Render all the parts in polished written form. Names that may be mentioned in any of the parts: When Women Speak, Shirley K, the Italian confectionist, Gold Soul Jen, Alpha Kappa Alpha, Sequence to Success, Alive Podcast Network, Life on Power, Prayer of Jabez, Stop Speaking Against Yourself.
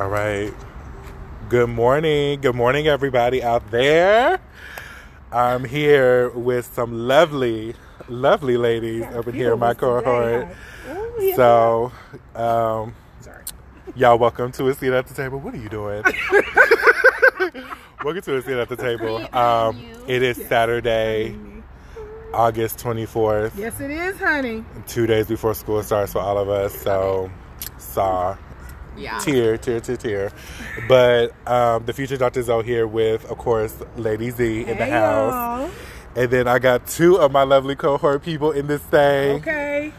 All right. Good morning. Good morning, everybody out there. I'm here with some lovely, lovely ladies over here in my cohort. So, y'all welcome to A Seat at the Table. What are you doing? Welcome to A Seat at the Table. It is Saturday, August 24th. Yes, it is, honey. 2 days before school starts for all of us. So, sorry. Yeah. Tear. But the future Dr. Zoe here with, of course, Lady Z in the house. Y'all. And then I got two of my lovely cohort people in this thing. Okay.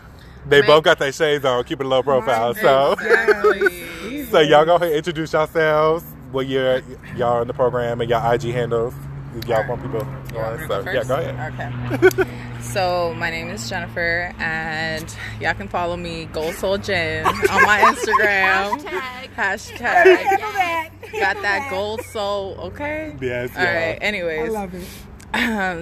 They both got their shades on, keeping a low profile. Exactly. So y'all go ahead and introduce yourselves. Well, y'all in the program and y'all IG handles. Y'all want people to yeah, go ahead. Okay. So my name is Jennifer, and y'all can follow me, Gold Soul Jen, on my Instagram. Hashtag. Got that gold soul, okay? Yes. All right. Anyways, I love it.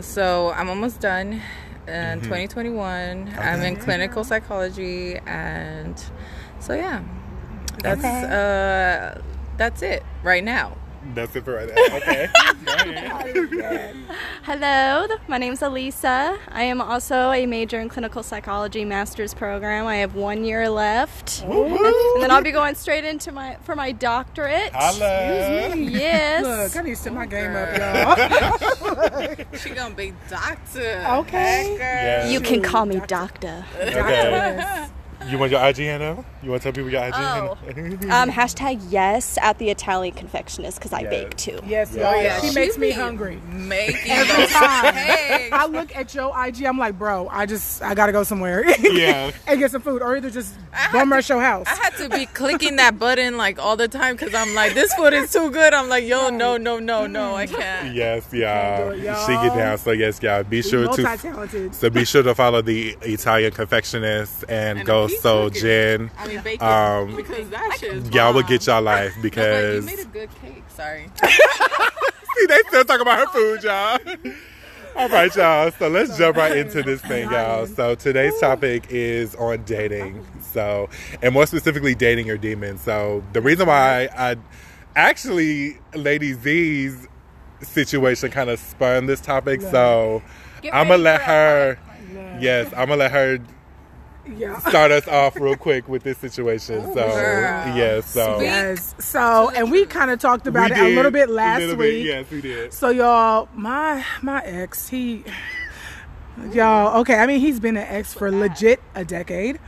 So I'm almost done in 2021. Okay. I'm in clinical psychology, and so yeah, that's it right now. That's it for right now. Okay. Hello, my name's Alisa. I am also a major in clinical psychology master's program. I have 1 year left. And then I'll be going straight into my doctorate. Hello. Yes. Look, I need to set my game up, y'all. She gonna be doctor. Okay. Yes. You can call me doctor. Okay. You want your IG handle? You want to tell people your IG handle? Hashtag yes at the Italian confectionist because I bake too. Yes. She makes me hungry. Every time. I look at your IG, I'm like, bro, I gotta go somewhere. And get some food, or either just bum rush your house. I had to be clicking that button like all the time because I'm like, this food is too good. I'm like, yo, no, I can't. Yes, y'all. She get down. So yes, y'all. Be sure to follow the Italian confectionist and go. So Jen, bake it because that shit is y'all would get y'all life because you made a good cake. Sorry. See, they still talk about her food, y'all. All right, y'all. So let's jump right into this thing, y'all. So today's topic is on dating. So, and more specifically, dating your demons. So the reason why I actually Lady Z's situation kind of spun this topic. So I'm gonna let her. Yes, I'm gonna let her. Yeah. Start us off real quick with this situation. So we kind of talked about it a little bit last week. Yes, we did. So y'all, my ex, he's been an ex for legit a decade.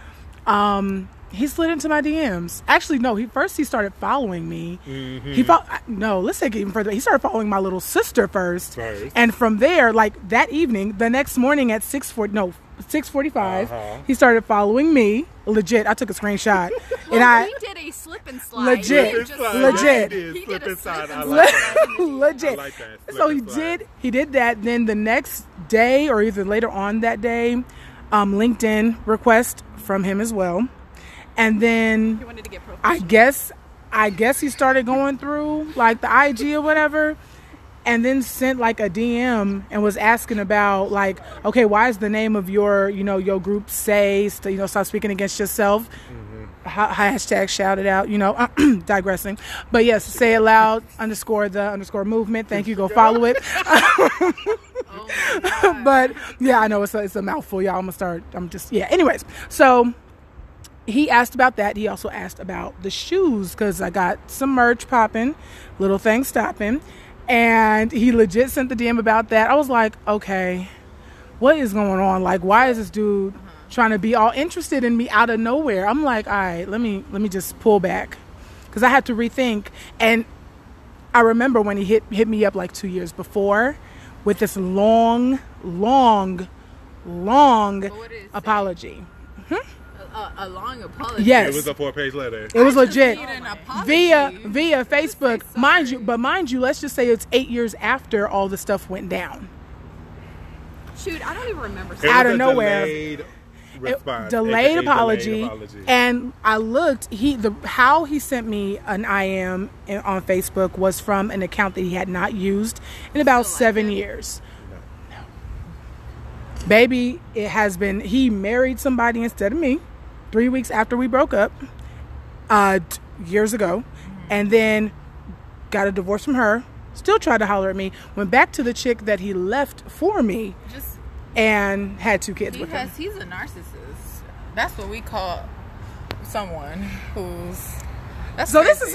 He slid into my DMs. Actually, no. He started following me. Mm-hmm. Let's take it even further. He started following my little sister first, and from there, like that evening, the next morning at 6:45, he started following me. Legit, I took a screenshot. He did a slip and slide. Legit. So he did that. Then the next day, or even later on that day, LinkedIn request from him as well. And then he wanted to get profile. I guess he started going through like the IG or whatever, and then sent like a DM and was asking about like, okay, why is the name of your group Stop Speaking Against Yourself? Mm-hmm. Hashtag shout it out. Digressing, but yes, say it loud. _the_ movement. Thank you. Go follow it. But yeah, I know it's a mouthful, y'all. I'm gonna start. Anyways, so. He asked about that. He also asked about the shoes because I got some merch popping, little things stopping. And he legit sent the DM about that. I was like, okay, what is going on? Like, why is this dude trying to be all interested in me out of nowhere? I'm like, all right, let me just pull back because I had to rethink. And I remember when he hit me up like 2 years before with this long apology. A long apology. Yes. It was a 4-page letter. It was legit. Via Facebook. Mind you, let's just say it's 8 years after all the stuff went down. Shoot, I don't even remember. Out of nowhere. Delayed apology. And I looked, how he sent me an IM on Facebook was from an account that he had not used in about 7 years. No. Baby, he married somebody instead of me. 3 weeks after we broke up years ago, and then got a divorce from her, still tried to holler at me, went back to the chick that he left for me, and had two kids with him. He's a narcissist. That's what we call someone who's... That's so crazy.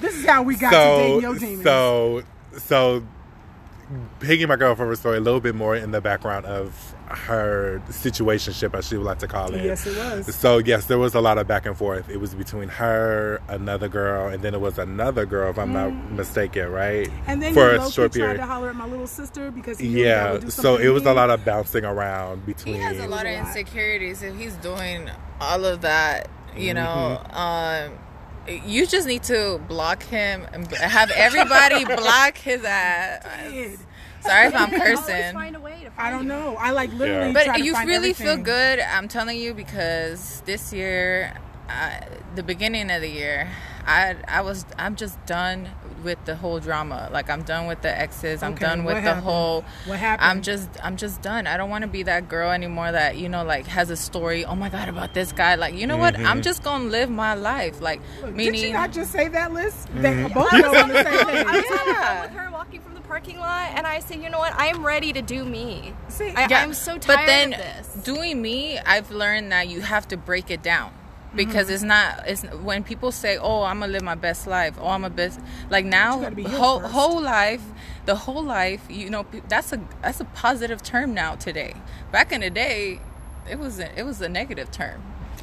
This is how we got to date your demons. So piggybacking off of her story a little bit more in the background of her situationship, as she would like to call it. Yes, it was. So yes, there was a lot of back and forth. It was between her, another girl, and then it was another girl, if I'm not mistaken, right? And then for a short period, tried to holler at my little sister because he would do something. So it was a lot of bouncing around between. He has a lot of insecurities, and he's doing all of that. You know, you just need to block him and have everybody block his ass. Sorry if I'm cursing. I don't know. I like literally. But you really feel good. I'm telling you, because this year, the beginning of the year, I'm just done with the whole drama. Like, I'm done with the exes. I'm done with the whole. What happened? I'm just done. I don't want to be that girl anymore that, you know, like, has a story. Oh my God, about this guy. Like, you know what? I'm just gonna live my life. Like, meaning. Did you not just say that, Liz? They both on the same thing. I was with her walking from the parking lot, and I said, you know what? I'm ready to do me. See, I'm so tired of this. But then, doing me, I've learned that you have to break it down. Because it's when people say, oh, I'm gonna live my best life, oh, I'm a best, like, now the whole life, you know, that's a positive term now today. Back in the day, it was a negative term.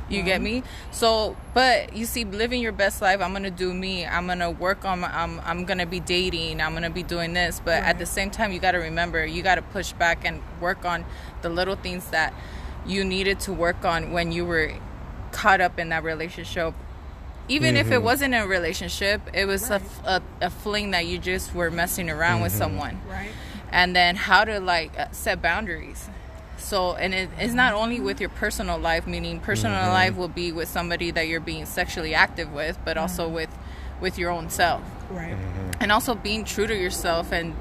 You get me? So, but you see, living your best life, I'm gonna do me. I'm gonna work on my. I'm gonna be dating. I'm gonna be doing this. But at the same time, you gotta remember, you gotta push back and work on the little things that you needed to work on when you were caught up in that relationship. Even if it wasn't a relationship, it was a fling that you just were messing around with someone, right? And then how to, like, set boundaries. So, and it's not only with your personal life, meaning personal life will be with somebody that you're being sexually active with, but also with your own self, right? And also being true to yourself and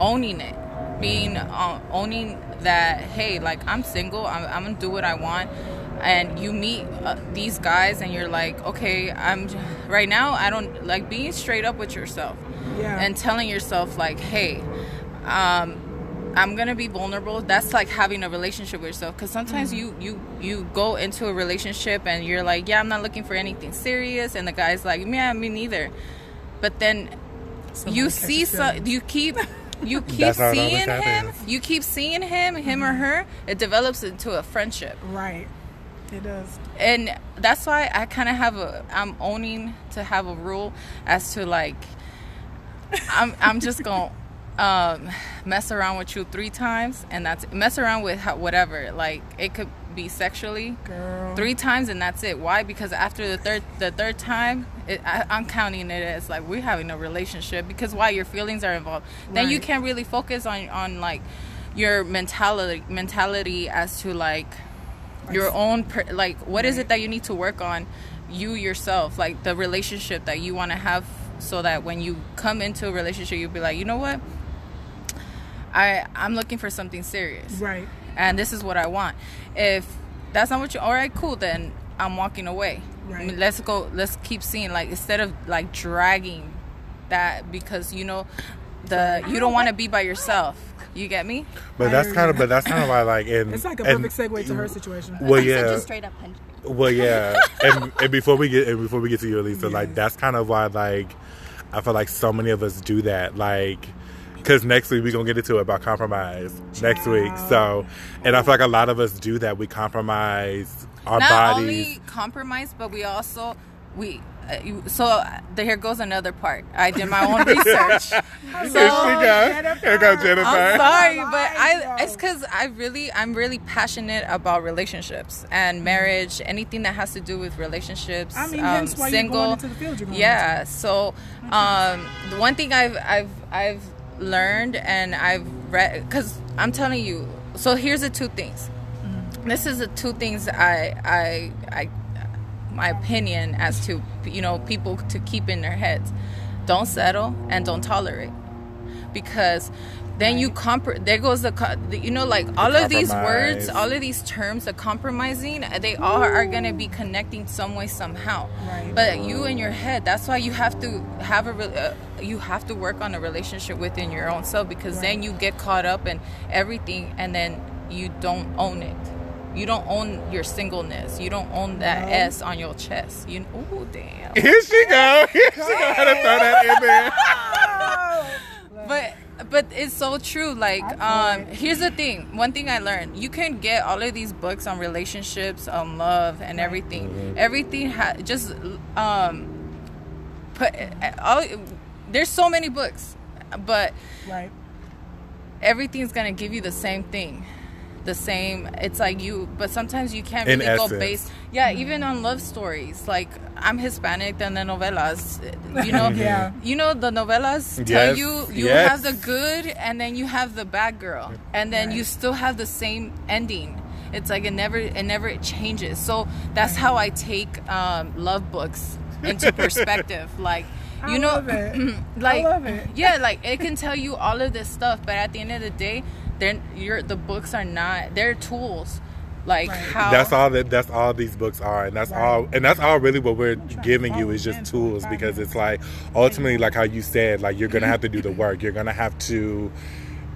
owning it. Being owning that, hey, like, I'm single, I'm gonna do what I want. And you meet these guys and you're like, okay, right now I don't like being straight up with yourself and telling yourself, like, hey, I'm gonna be vulnerable. That's like having a relationship with yourself, because sometimes you go into a relationship and you're like, yeah, I'm not looking for anything serious, and the guy's like, yeah, me neither. But then you keep seeing him or her, it develops into a friendship, right? It does. And that's why I kind of I'm owning to have a rule as to, like, I'm just gonna mess around with you 3 times, and that's mess around with whatever, like, it could be sexually. Girl. 3 times, and that's it. Why? Because after the third time, I'm counting it as, like, we're having a relationship. Because why? Your feelings are involved. Right. Then you can't really focus on like your mentality as to, like, your own like, what is it that you need to work on, you yourself, like the relationship that you want to have, so that when you come into a relationship, you'll be like, you know what, I'm looking for something serious, right? And this is what I want. If that's not what you, all right, cool, then I'm walking away. Right. I mean, let's keep seeing, like, instead of, like, dragging that, because, you know, you don't want to be by yourself. You get me? But that's kind of why, like, it's like a perfect segue to her situation. Well, yeah. Just straight up punch me. Well, yeah. and before we get to you, Elisa, like, that's kind of why, like, I feel like so many of us do that, like. Because next week, we're going to get into it about compromise. Next week. So, and I feel like a lot of us do that. We compromise our bodies. Not only compromise, but we also, here goes another part. I did my own research. Here goes Jennifer. I'm sorry, but it's because I'm really passionate about relationships and marriage, anything that has to do with relationships. I mean, hence why single. You're going into the field you're going into. So, the one thing I've learned, and I've read, because I'm telling you, so here's the two things. This is the two things I my opinion as to, you know, people to keep in their heads. Don't settle and don't tolerate, because Then you there goes the you know, like all of these words, all of these terms, the compromising, they all are going to be connecting some way, somehow. Right. But you in your head, that's why you have to have you have to work on a relationship within your own self, because then you get caught up in everything, and then you don't own it. You don't own your singleness. You don't own that S on your chest. You oh damn. Here she go. Here she go. How to throw that in there. But it's so true. Like, here's the thing. One thing I learned: you can get all of these books on relationships, on love, and everything. Everything just put all. There's so many books, but everything's gonna give you the same thing. The same, it's like you, but sometimes you can't really go based, even on love stories. Like, I'm Hispanic, and the novelas, you know, you know, the novelas tell you, have the good, and then you have the bad girl, and then you still have the same ending. It's like it never changes. So that's how I take love books into perspective. Like, you know, like, I love it. Yeah, like, it can tell you all of this stuff, but at the end of the day, the books are not, they're tools. Like, how that's all these books are, and that's all, and that's all really what we're giving you is just tools, because it's like, ultimately, like how you said, like, you're gonna have to do the work. You're gonna have to,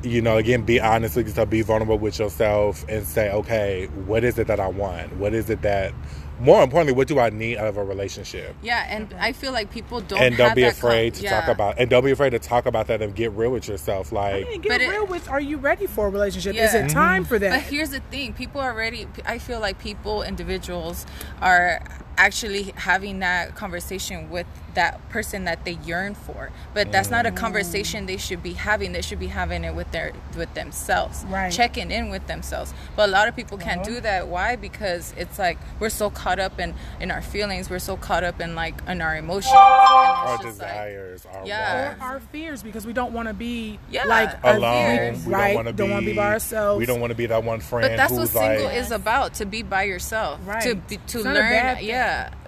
you know, again, be honest with yourself, be vulnerable with yourself, and say, okay, what is it that I want? What is it that, more importantly, what do I need out of a relationship? Yeah, and I feel like people don't. And don't be afraid to talk about. And don't be afraid to talk about that, and get real with yourself. Like, I mean, get real with. Are you ready for a relationship? Yeah. Is it time for that? But here's the thing: people are ready. I feel like individuals, are actually having that conversation with that person that they yearn for. But that's not a conversation they should be having. They should be having it with themselves, checking in with themselves. But a lot of people can't do that. Why? Because it's like, we're so caught up in our feelings. We're so caught up in, like, in our emotions, our desires, like, or our fears, because we don't want to be like alone. We don't want to be by ourselves. We don't want to be that one friend. But that's who's what single is about, to be by yourself, to learn.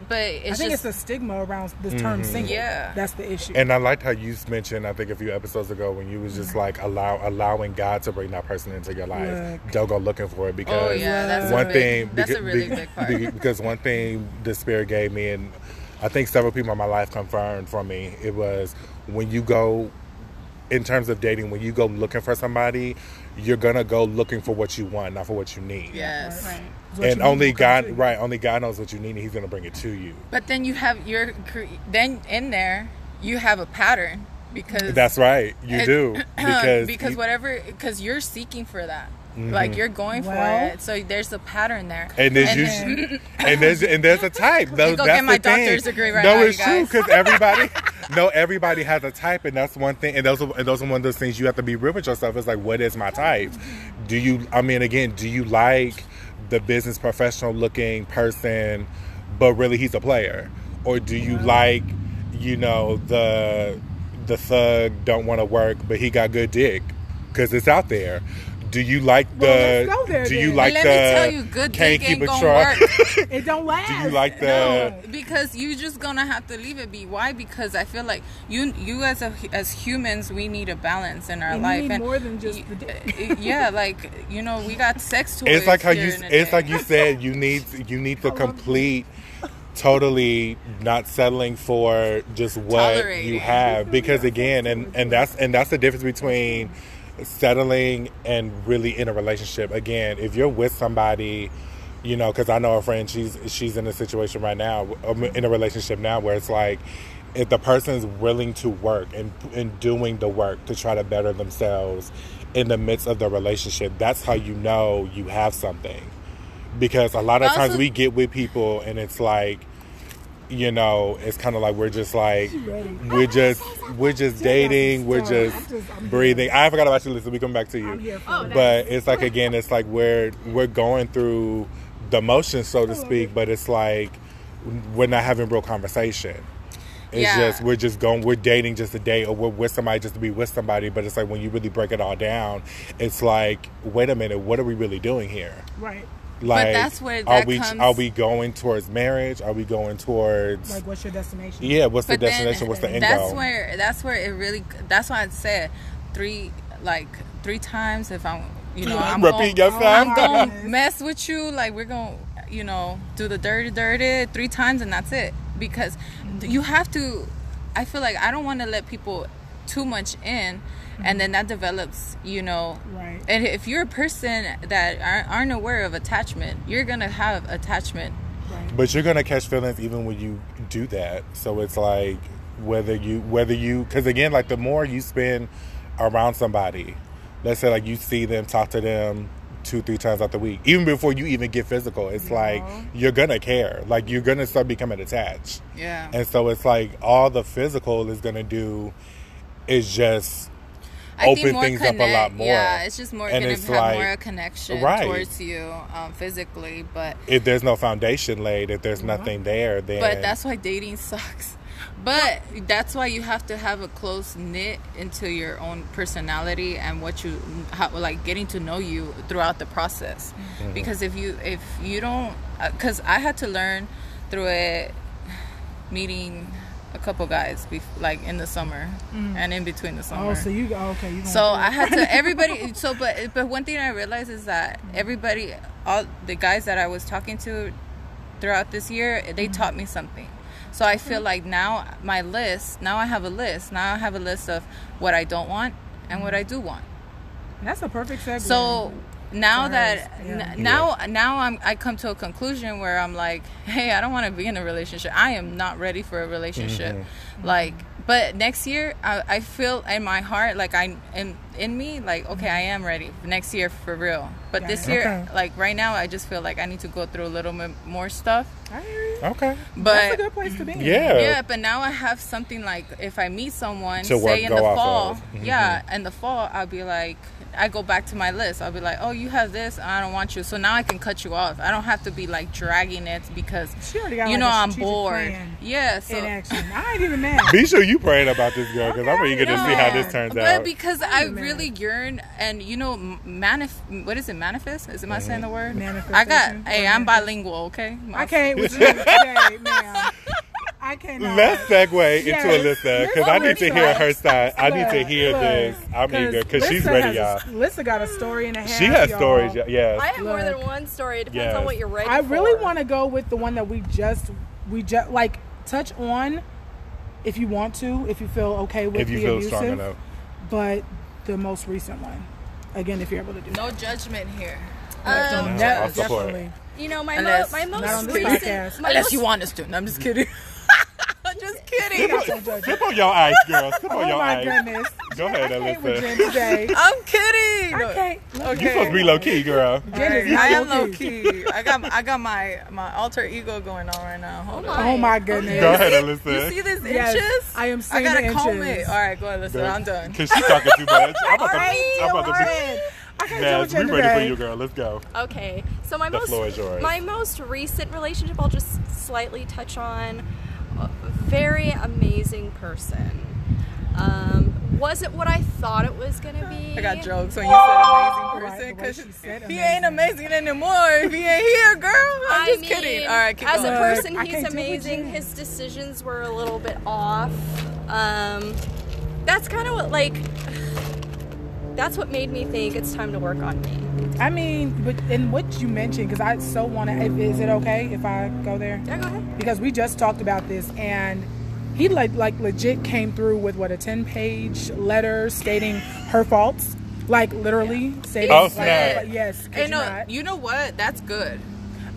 But it's I think it's a stigma around this term single. Yeah, that's the issue. And I liked how you mentioned, I think a few episodes ago, when you was just like allowing God to bring that person into your life. Don't go looking for it, because that's one thing. That's a really big part. Because one thing the Spirit gave me, and I think several people in my life confirmed for me, it was, when you go, in terms of dating, when you go looking for somebody, you're gonna go looking for what you want, not for what you need. Yes. Right. And only God, only God knows what you need, and He's going to bring it to you. But then you have then in there, you have a pattern, because that's right. You do. Because you're seeking for that. Like, you're going for it, so there's a pattern there, and there's a type. Go get my doctor's degree right now. No, it's true, because everybody has a type, and that's one thing. And those are one of those things you have to be real with yourself. It's like, what is my type? Do you? I mean, again, do you like the business professional looking person, but really he's a player? Or do you like, you know, the thug, don't want to work, but he got good dick, because it's out there. Do you like good dick ain't gonna work. It don't last. Do you like the? No, because you just gonna have to leave it be. Why? Because I feel like you as humans, we need a balance in our life. We need more than just the dick. Yeah, like, you know, we got sex toys. It's like how you. It's like you said. You need the complete. Totally not settling for just what you have, because again, and that's the difference between settling and really in a relationship. Again, if you're with somebody, you know, because I know a friend, she's in a situation right now, in a relationship now, where it's like, if the person's willing to work and doing the work to try to better themselves in the midst of the relationship, that's how you know you have something. Because a lot of times we get with people, and it's like, you know, it's kind of like we're just dating, we're just breathing. I forgot about you, Lisa. We come back to you. But it's like, again, it's like we're going through the motions, so to speak. But it's like, we're not having real conversation. It's just, we're dating just to date, or we're with somebody just to be with somebody. But it's like, when you really break it all down, it's like, wait a minute, what are we really doing here? Right. Like, but that's where comes. Are we going towards marriage? Are we going towards, like, what's your destination? Yeah, what's the destination? What's the end goal? That's where it really. That's why I said like 3 times if I'm, you know, I'm repeat gonna, I'm gonna mess with you. Like, we're gonna, you know, do the dirty 3 times and that's it. Because you have to, I feel like I don't want to let people too much in, and then that develops, you know. Right. And if you're a person that aren't aware of attachment, you're gonna have attachment. Right. But you're gonna catch feelings even when you do that. So it's like whether you, because again, like the more you spend around somebody, let's say like you see them, talk to them 2-3 times out the week, even before you even get physical, it's like you're gonna care, like you're gonna start becoming attached. Yeah. And so it's like all the physical is gonna do is just open things up a lot more. Yeah, it's just more gonna have more connection towards you physically. But if there's no foundation laid, if there's nothing there, then but that's why dating sucks. But that's why you have to have a close knit into your own personality and what you how, like getting to know you throughout the process. Mm-hmm. Because if you don't, because I had to learn through it, meeting a couple guys like in the summer and in between the summer. Oh, so you okay? You so I had to everybody. So but one thing I realized is that everybody, all the guys that I was talking to throughout this year, they taught me something. So I feel like now I have a list of what I don't want and what I do want. That's a perfect segue. So now I come to a conclusion where I'm like, hey, I don't want to be in a relationship. I am not ready for a relationship. Mm-hmm. Like, but next year I feel in my heart, like I am ready next year for real. But this year, like right now, I just feel like I need to go through a little bit more stuff. I hear you. Okay. But that's a good place to be. Yeah. Yeah, but now I have something like if I meet someone, say in the fall. Mm-hmm. Yeah, in the fall, I'll be like, I go back to my list. I'll be like, oh, you have this. I don't want you. So now I can cut you off. I don't have to be like dragging it because, I'm bored. Yeah. So. In action. I ain't even mad. Be sure you praying about this girl because I'm eager to see how this turns out. But because I really yearn and, you know, what is it? Manifest? Is it my saying the word? Manifestation. I'm bilingual, okay? I can't with you today, ma'am. I cannot. Let's segue into Alyssa because I need to hear her side. I need to hear this. I'm eager because she's ready, y'all. Alyssa got a story and a half. She has stories, yes. I have more than one story. It depends on what you're ready for. I really want to go with the one that we just like touch on if you want to, if you feel okay with the abusive. If you feel strong enough. But the most recent one. Again, if you're able to do no judgment here. Definitely. You know, my most recent... Unless you want us to. No, I'm just kidding. I'm just kidding. Flip on your eyes, girl. Flip on your eyes. Oh, my goodness. Go ahead, Alyssa. I'm kidding. Okay. You're supposed to be low-key, girl. Right. I am low-key. I got my alter ego going on right now. Hold on. Oh, my goodness. Go ahead, Alyssa. You see this inches? I am seeing inches. I got to comb it. All right, go ahead, Alyssa. I'm done. Because she's talking too much. I'm about to be... We're ready for you, girl. Let's go. Okay. So my most recent relationship, I'll just slightly touch on. Very amazing person. Wasn't what I thought it was going to be. I got jokes when you said amazing person because he ain't amazing anymore if he ain't here, girl. I'm just kidding. All right, keep going. As a person, he's amazing. His decisions were a little bit off. That's kind of what, like... That's what made me think it's time to work on me. I mean, but in what you mentioned, because I so want to... Is it okay if I go there? Yeah, go ahead. Because we just talked about this, and he like legit came through with, what, a 10-page letter stating her faults. Like, literally stating... Oh, snap. Like, yes, you know what? That's good.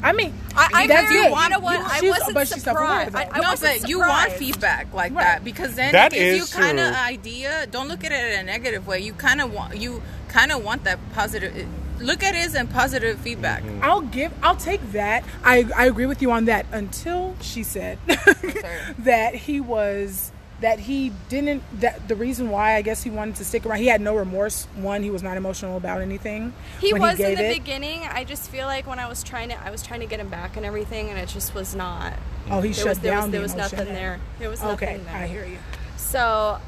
I mean, I wasn't surprised. But you want feedback like that because then that gives you kind of idea. Don't look at it in a negative way. You kind of want that positive. Look at it as in positive feedback. Mm-hmm. I'll take that. I agree with you on that until she said that the reason why I guess he wanted to stick around, he had no remorse. He was not emotional about anything. He was in the beginning. I just feel like when I was trying to get him back and everything, and it just was not. Oh, he shut down. There was nothing there. There was nothing there. Okay, I hear you. So,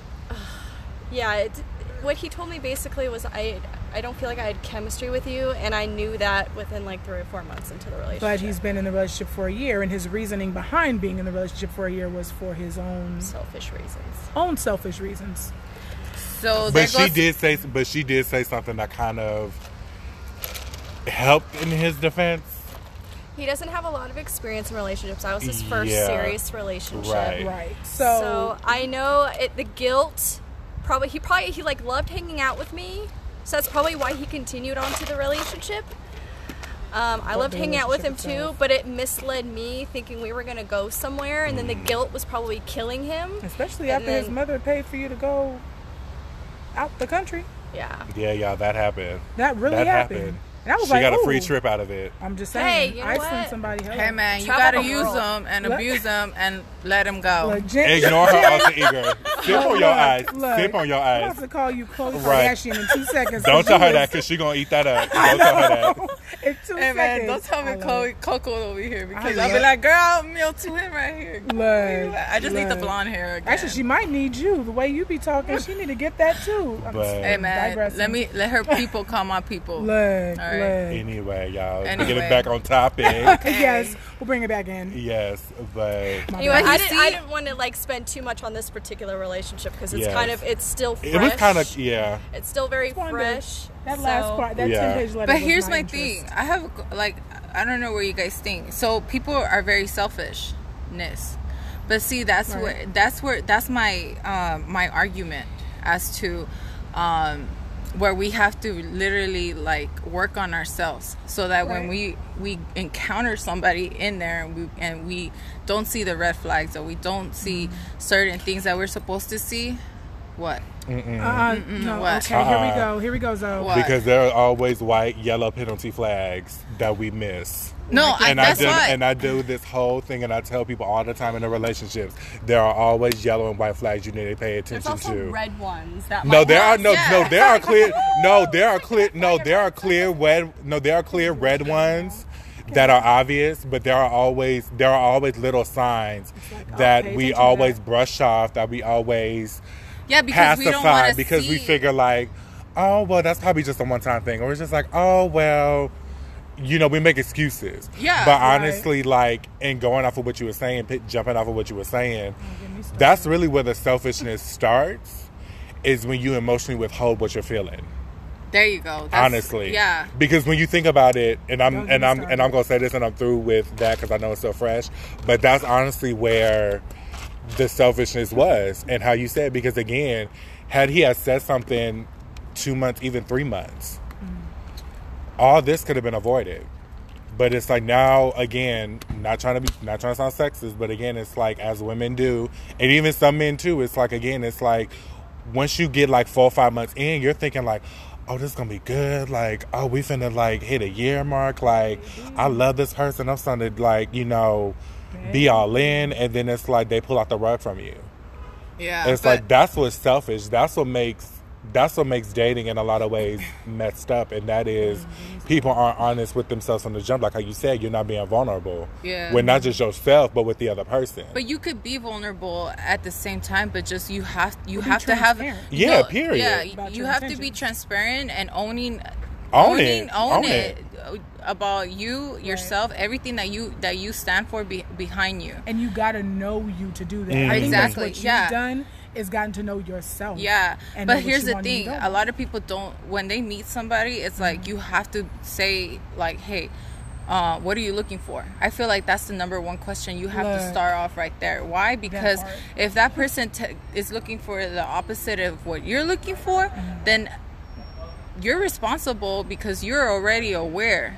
what he told me basically was, I don't feel like I had chemistry with you, and I knew that within like 3 or 4 months into the relationship. But he's been in the relationship for a year, and his reasoning behind being in the relationship for a year was for his own selfish reasons. So, but she did say something that kind of helped in his defense. He doesn't have a lot of experience in relationships. That was his first serious relationship. Right. So I know it, the guilt. He like loved hanging out with me, so that's probably why he continued on to the relationship. I loved hanging out with him too, but it misled me thinking we were going to go somewhere, and then the guilt was probably killing him. Especially after his mother paid for you to go out the country. Yeah. Yeah, that happened. That really happened. And I was like, she got a free trip out of it. I'm just saying, hey, you know I sent somebody else. Hey man, you gotta use them and abuse them and let them go. Ignore her alter ego. Sip on your eyes. I'm about to call you Khloe Kardashian in 2 seconds. Don't tell her that, because she's gonna eat that up. Don't tell her that. In 2 seconds. Hey man, don't tell me Coco over here, because I'll be like, girl, meal to him right here. I just need the blonde hair again. Actually, she might need you. The way you be talking, she need to get that too. Hey man, let her people call my people. Anyway, y'all, we'll get it back on topic. Yes, we'll bring it back in. Yes, but anyway, I didn't want to like spend too much on this particular relationship, because it's kind of, it's still fresh. It was kind of it's still very fresh. That last part, that 10-page letter. But here's my thing: I have like, I don't know where you guys think. So people are very selfishness, but see, that's my my argument as to. Where we have to literally like work on ourselves, so that when we encounter somebody in there and we don't see the red flags, or we don't see certain things that we're supposed to see, what? No, what? Okay, here we go, Zoe. What? Because there are always white, yellow penalty flags that we miss. No, I do this whole thing, and I tell people all the time in the relationships, there are always yellow and white flags you need to pay attention to. There's also red ones. There are clear red ones that are obvious, but there are always little signs that we always brush off, that we always pacify, because we figure like, oh well, that's probably just a one-time thing, or it's just like, oh well. You know, we make excuses. Yeah. But honestly, like, and going off of what you were saying, jumping off of what you were saying, that's really where the selfishness starts, is when you emotionally withhold what you're feeling. There you go. Honestly. Yeah. Because when you think about it, and I'm going to say this and I'm through with that, because I know it's so fresh, but that's honestly where the selfishness was, and how you said, because again, had he had said something 2 months, even 3 months, all this could have been avoided. But it's like, now again, not trying to sound sexist, but again, it's like, as women do, and even some men too, it's like, again, it's like, once you get like 4 or 5 months in, you're thinking like, oh, this is gonna be good, like, oh, we finna like hit a year mark, like, I love this person, I'm starting to like, you know, be all in, and then it's like they pull out the rug from you. Yeah, it's like, that's what's selfish. That's what makes dating in a lot of ways messed up, and that is, people aren't honest with themselves from the jump. Like how you said, you're not being vulnerable. Yeah. With not just yourself, but with the other person. But you could be vulnerable at the same time, but just you have to have yeah, no, period. Yeah, you have to be transparent and owning it about you, yourself, everything that you stand for behind you. And you gotta know you to do that. Mm-hmm. I think that's what you've done. It's gotten to know yourself. Yeah. But here's the thing. A lot of people don't, when they meet somebody, it's like, you have to say like, hey, what are you looking for? I feel like that's the number one question. You have to start off right there. Why? Because if that person is looking for the opposite of what you're looking for, then you're responsible, because you're already aware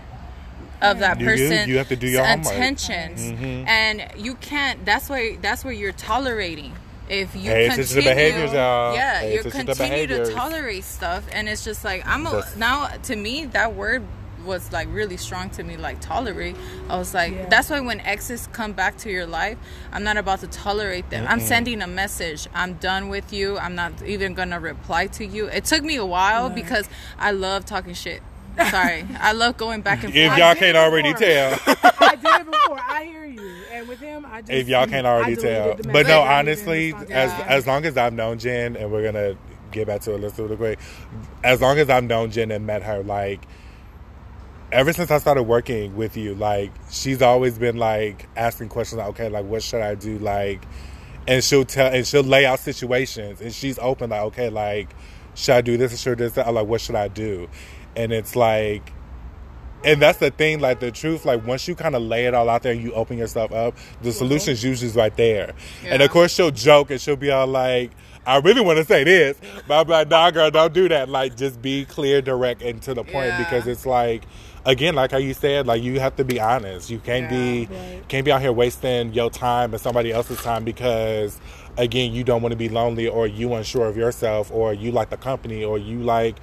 of that person's you have to do your intentions. Mm-hmm. And you can't, that's where you're tolerating. If you continue to tolerate stuff, and it's just like, to me, that word was like really strong to me, like tolerate. I was like, that's why when exes come back to your life, I'm not about to tolerate them. Mm-mm. I'm sending a message. I'm done with you. I'm not even going to reply to you. It took me a while because I love talking shit. Sorry. I love going back and forth. If y'all can't already tell. I did it before. I hear you. And with him, I just... If y'all can't already tell. But no, honestly, as long as I've known Jen, and we're going to get back to it a little quick. As long as I've known Jen and met her, like, ever since I started working with you, like, she's always been, like, asking questions, like, okay, like, what should I do? Like, And she'll tell, and she'll lay out situations, and she's open, like, okay, like, should I do this or should I do that? I'm like, what should I do? And it's like, and that's the thing, like, the truth, like, once you kind of lay it all out there and you open yourself up, the solution's usually right there. Yeah. And, of course, she'll joke and she'll be all like, I really want to say this, but I'll be like, nah, girl, don't do that. Like, just be clear, direct, and to the point, because it's like, again, like how you said, like, you have to be honest. You can't be out here wasting your time and somebody else's time because, again, you don't want to be lonely, or you unsure of yourself, or you like the company, or you like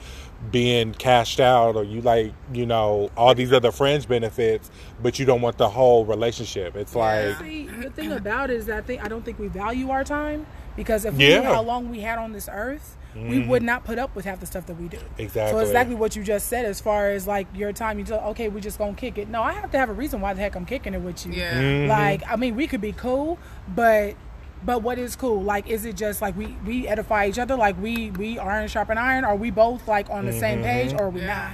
being cashed out, or you like, you know, all these other fringe benefits, but you don't want the whole relationship. It's like, see, the thing about it is that I don't think we value our time, because if we knew how long we had on this earth, we would not put up with half the stuff that we do. Exactly. So exactly what you just said, as far as like your time, you tell, okay, we're just gonna kick it. No, I have to have a reason why the heck I'm kicking it with you. Yeah. Mm-hmm. Like, I mean, we could be cool, but what is cool? Like, is it just like we edify each other? Like, we iron sharpen iron? Are we both like on the same page, or are we not?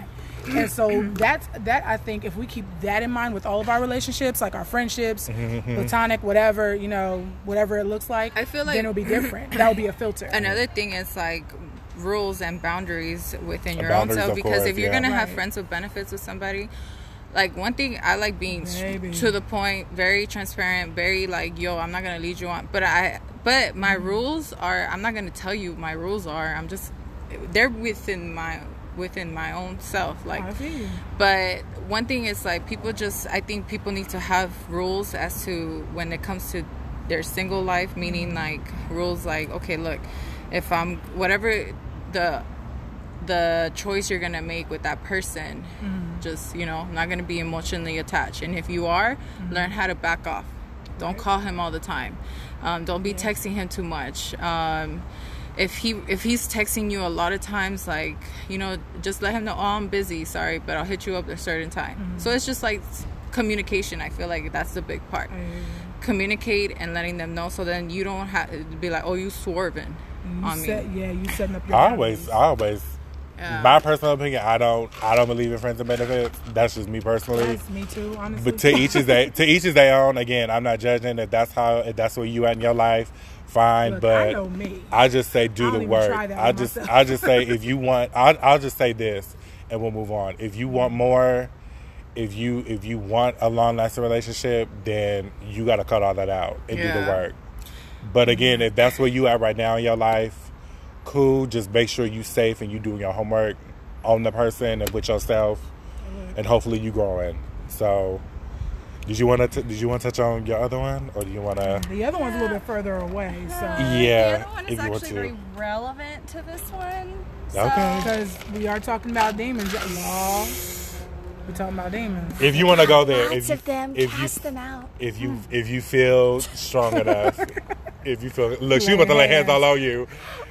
And so that's that. I think if we keep that in mind with all of our relationships, like our friendships, platonic, whatever, you know, whatever it looks like, I feel like then it'll be different. That'll be a filter. Another thing is like rules and boundaries within your own self, because if you're gonna have friends with benefits with somebody. Like, one thing, I like being to the point, very transparent, very like, yo, I'm not going to lead you on. But my rules are, I'm not going to tell you my rules are. I'm just, they're within my own self. Like, but one thing is like, I think people need to have rules as to when it comes to their single life, meaning like rules like, okay, look, if I'm, whatever the choice you're going to make with that person, just, you know, not going to be emotionally attached. And if you are, learn how to back off. Don't call him all the time. Don't be texting him too much. If he's texting you a lot of times, like, you know, just let him know, oh, I'm busy, sorry, but I'll hit you up at a certain time. So it's just like communication. I feel like that's the big part. Communicate and letting them know, so then you don't have to be like, oh, you swerving on me. Yeah, you setting up your boundaries. I always. My personal opinion, I don't believe in friends and benefits. That's just me personally. Yes, me too, honestly. But to each is their own. Again, I'm not judging. If that's where you at in your life, fine. Look, but I know me. I just say do the work. I just say if you want, I'll just say this, and we'll move on. If you want more, if you want a long lasting relationship, then you got to cut all that out and do the work. But again, if that's where you at right now in your life. Cool, just make sure you safe and you doing your homework on the person and with yourself, and hopefully you growing. So, did you want to touch on your other one, or do you want to? The other one's a little bit further away, so the other one is actually very relevant to this one. So. Okay, because we are talking about demons, y'all. We're talking about demons. If you want to go there, if you feel strong enough. If you feel... Look, she's about to lay hands all on you.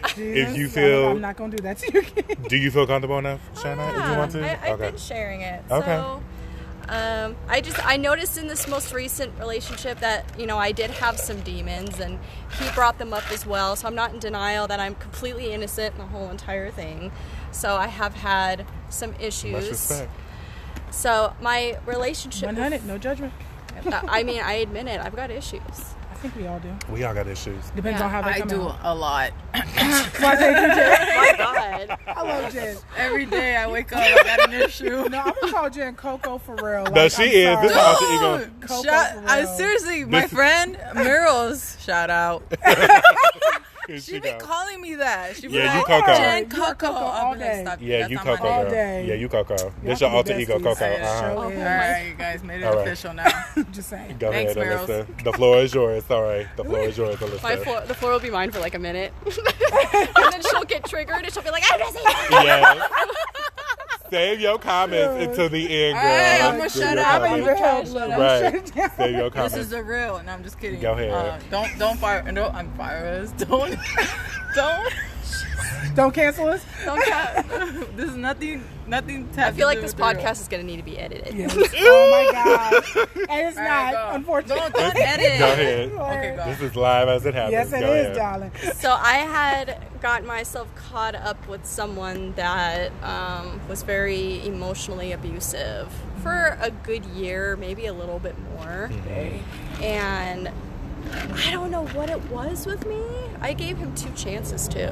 Jesus, if you feel... I'm not going to do that to you. Do you feel comfortable enough, Shanna, if you want to? I've been sharing it. Okay. So, I noticed in this most recent relationship that, you know, I did have some demons, and he brought them up as well, so I'm not in denial that I'm completely innocent in the whole entire thing. So I have had some issues. Much respect. So my relationship... 100, no judgment. I mean, I admit it. I've got issues. I think we all do. We all got issues. Depends on how they come out. I do a lot. My God. I love Jen. Every day I wake up, I got an issue. No, I'm gonna call Jen Coco for real. Like, no, she is. This is alter ego. Coco for real. Seriously, my friend Murals, shout out. She be calling me that. She be like, you Coco. Jen Coco. All day. Yeah, you Coco. All day. Yeah, you Coco. This your alter ego, Coco. All right, you guys made it official now. Just saying. Go ahead, Alyssa. The floor is yours. All right. The floor is yours, Alyssa. The floor will be mine for like a minute. And then she'll get triggered and she'll be like, I'm busy. Yeah. Save your comments until the end, girl. Right, I'm going to shut up. I'm going to try to shut up. Right. Save your comments. This is the real, and I'm just kidding. Go ahead. Don't fire. No, I'm fire us. Don't cancel us. Don't cancel. This is nothing. I feel like this podcast is going to need to be edited. Yes. Oh, my God. And it's not, go. Unfortunately. Don't edit. Go ahead. Okay, go. This is live as it happens. Yes, it go is, ahead. Darling. So I had got myself caught up with someone that was very emotionally abusive for a good year, maybe a little bit more. Okay. And I don't know what it was with me. I gave him two chances too.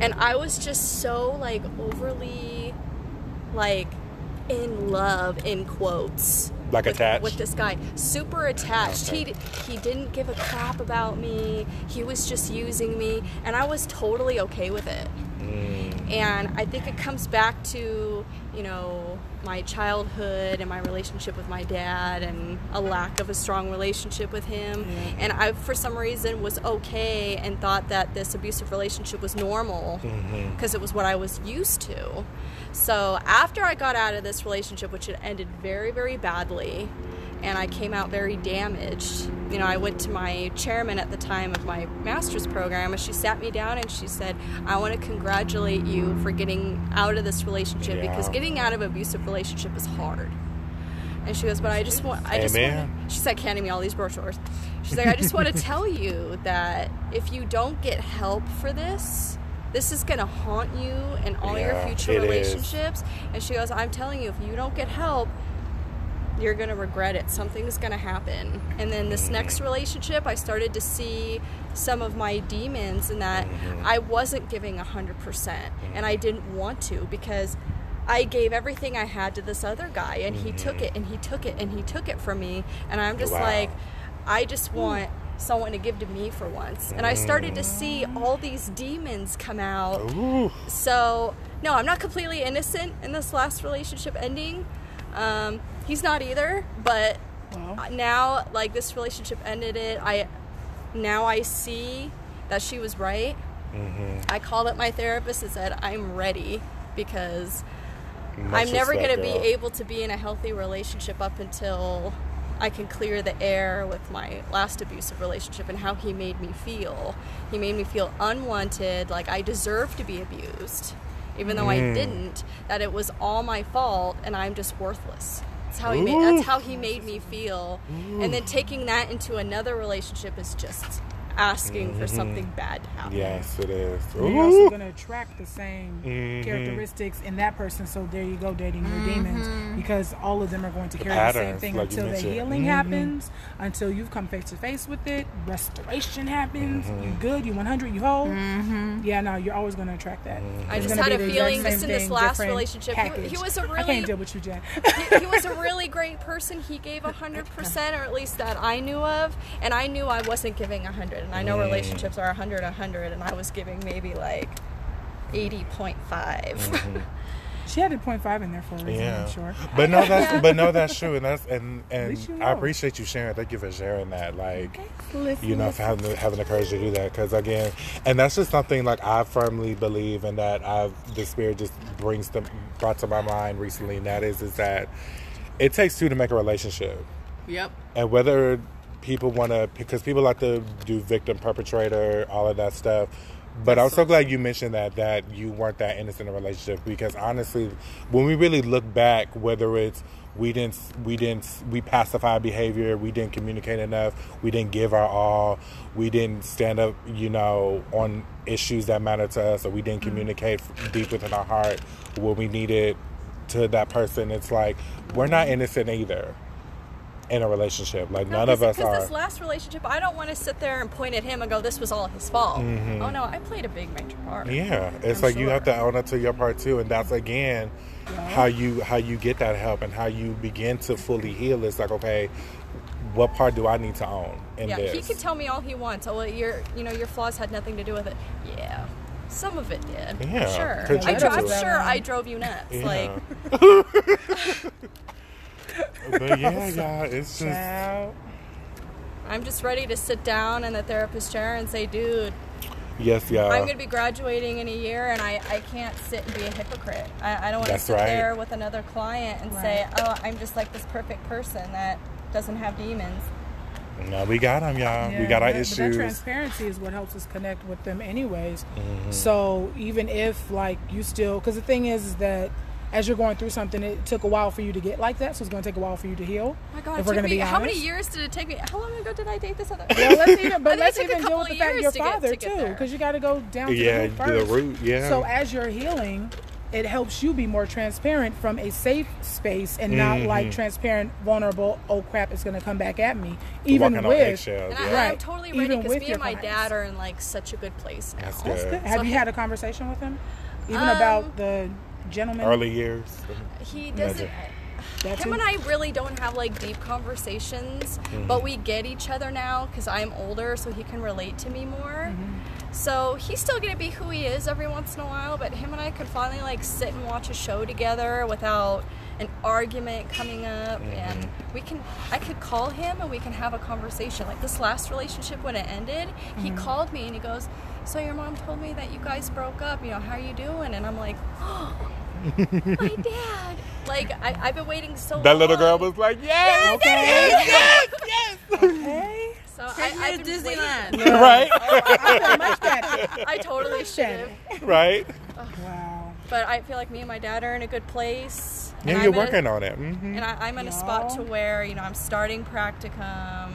And I was just so like overly like in love in quotes. Like attached? With this guy. Super attached. Okay. He didn't give a crap about me. He was just using me. And I was totally okay with it. And I think it comes back to, you know, my childhood and my relationship with my dad and a lack of a strong relationship with him. And I, for some reason, was okay and thought that this abusive relationship was normal because it was what I was used to. So after I got out of this relationship, which had ended very, very badly, and I came out very damaged, you know, I went to my chairman at the time of my master's program, and she sat me down and she said, I want to congratulate you for getting out of this relationship because getting out of an abusive relationship is hard. And she goes, but I just want she's like handing me all these brochures. She's like, I just want to tell you that if you don't get help for this, this is going to haunt you in all your future relationships. Is. And she goes, I'm telling you, if you don't get help, you're going to regret it. Something's going to happen. And then this next relationship, I started to see some of my demons in that I wasn't giving 100%. And I didn't want to because I gave everything I had to this other guy. And he took it, and he took it, and he took it from me. And I'm just like, I just want someone to give to me for once. And I started to see all these demons come out. Ooh. So, no, I'm not completely innocent in this last relationship ending. He's not either, but now, like, this relationship ended it. Now I see that she was right. I called up my therapist and said, I'm ready because I'm never going to be able to be in a healthy relationship up until I can clear the air with my last abusive relationship and how he made me feel. He made me feel unwanted, like I deserved to be abused, even though I didn't, that it was all my fault and I'm just worthless. That's how he made me feel. And then taking that into another relationship is just asking for something bad to happen. Yes, it is. Ooh. You're also going to attract the same characteristics in that person. So there you go, dating your demons, because all of them are going to carry the same thing like until the healing happens, until you've come face to face with it, restoration happens, you're good, you're 100, you whole. Yeah, no, you're always going to attract that. I just had a feeling this in this last relationship. He was a really, I can't deal with you, Jen. he was a really great person. He gave 100%, or at least that I knew of, and I knew I wasn't giving 100. And I know relationships are 100, and I was giving maybe like 80.5. She had a 0.5 in there for a reason, I'm sure. But no, that's true, and I appreciate you sharing. Thank you for sharing that. Like, you know, for having the courage to do that, because again, and that's just something like I firmly believe, and that the spirit just brought to my mind recently, and that is that it takes two to make a relationship. Yep. And whether people want to, because people like to do victim, perpetrator, all of that stuff. But I'm so glad you mentioned that you weren't that innocent in a relationship, because honestly, when we really look back, whether it's we pacified behavior, we didn't communicate enough, we didn't give our all, we didn't stand up, you know, on issues that matter to us, or we didn't communicate deep within our heart what we needed to that person. It's like, we're not innocent either. In a relationship, like none of us are. Because this last relationship, I don't want to sit there and point at him and go, "This was all his fault." Oh no, I played a big major part. Yeah, it's like you have to own up to your part too, and that's again how you get that help and how you begin to fully heal. It's like, okay, what part do I need to own in this? He can tell me all he wants. Oh, well, your flaws had nothing to do with it. Yeah. Some of it did. Yeah, sure. I'm sure I drove you nuts. Yeah. Like. But yeah, y'all, it's just... I'm just ready to sit down in the therapist chair and say, dude... Yes, y'all. I'm going to be graduating in a year, and I can't sit and be a hypocrite. I don't want to sit there with another client and say, oh, I'm just like this perfect person that doesn't have demons. No, we got them, y'all. Yeah, we got our issues. But that transparency is what helps us connect with them anyways. So even if, like, you still... Because the thing is that... As you're going through something, it took a while for you to get like that, so it's going to take a while for you to heal. Oh my God, if we're going to be honest. How many years did it take me? How long ago did I date this other? Well, let's even deal with the fact your father too, because you got to go down to the root first. So as you're healing, it helps you be more transparent from a safe space and not like transparent, vulnerable, oh crap, it's going to come back at me. Even with, I'm totally ready because me and my dad are in like such a good place now. That's good. That's good. Have you had a conversation with him? Even about the gentleman? Early years. He doesn't... Him and I really don't have like deep conversations, but we get each other now because I'm older, so he can relate to me more. So he's still gonna be who he is every once in a while, but him and I could finally like sit and watch a show together without an argument coming up, and we can. I could call him and we can have a conversation. Like this last relationship when it ended, he called me and he goes, "So your mom told me that you guys broke up. You know, how are you doing?" And I'm like, "Oh, my dad." Like, I've been waiting so long. That little girl was like, yes, okay. yes. Okay. So I've been Disneyland. No. Right? I totally should. Right? Wow. But I feel like me and my dad are in a good place. And you're working on it. And I'm in a spot to where, you know, I'm starting practicum.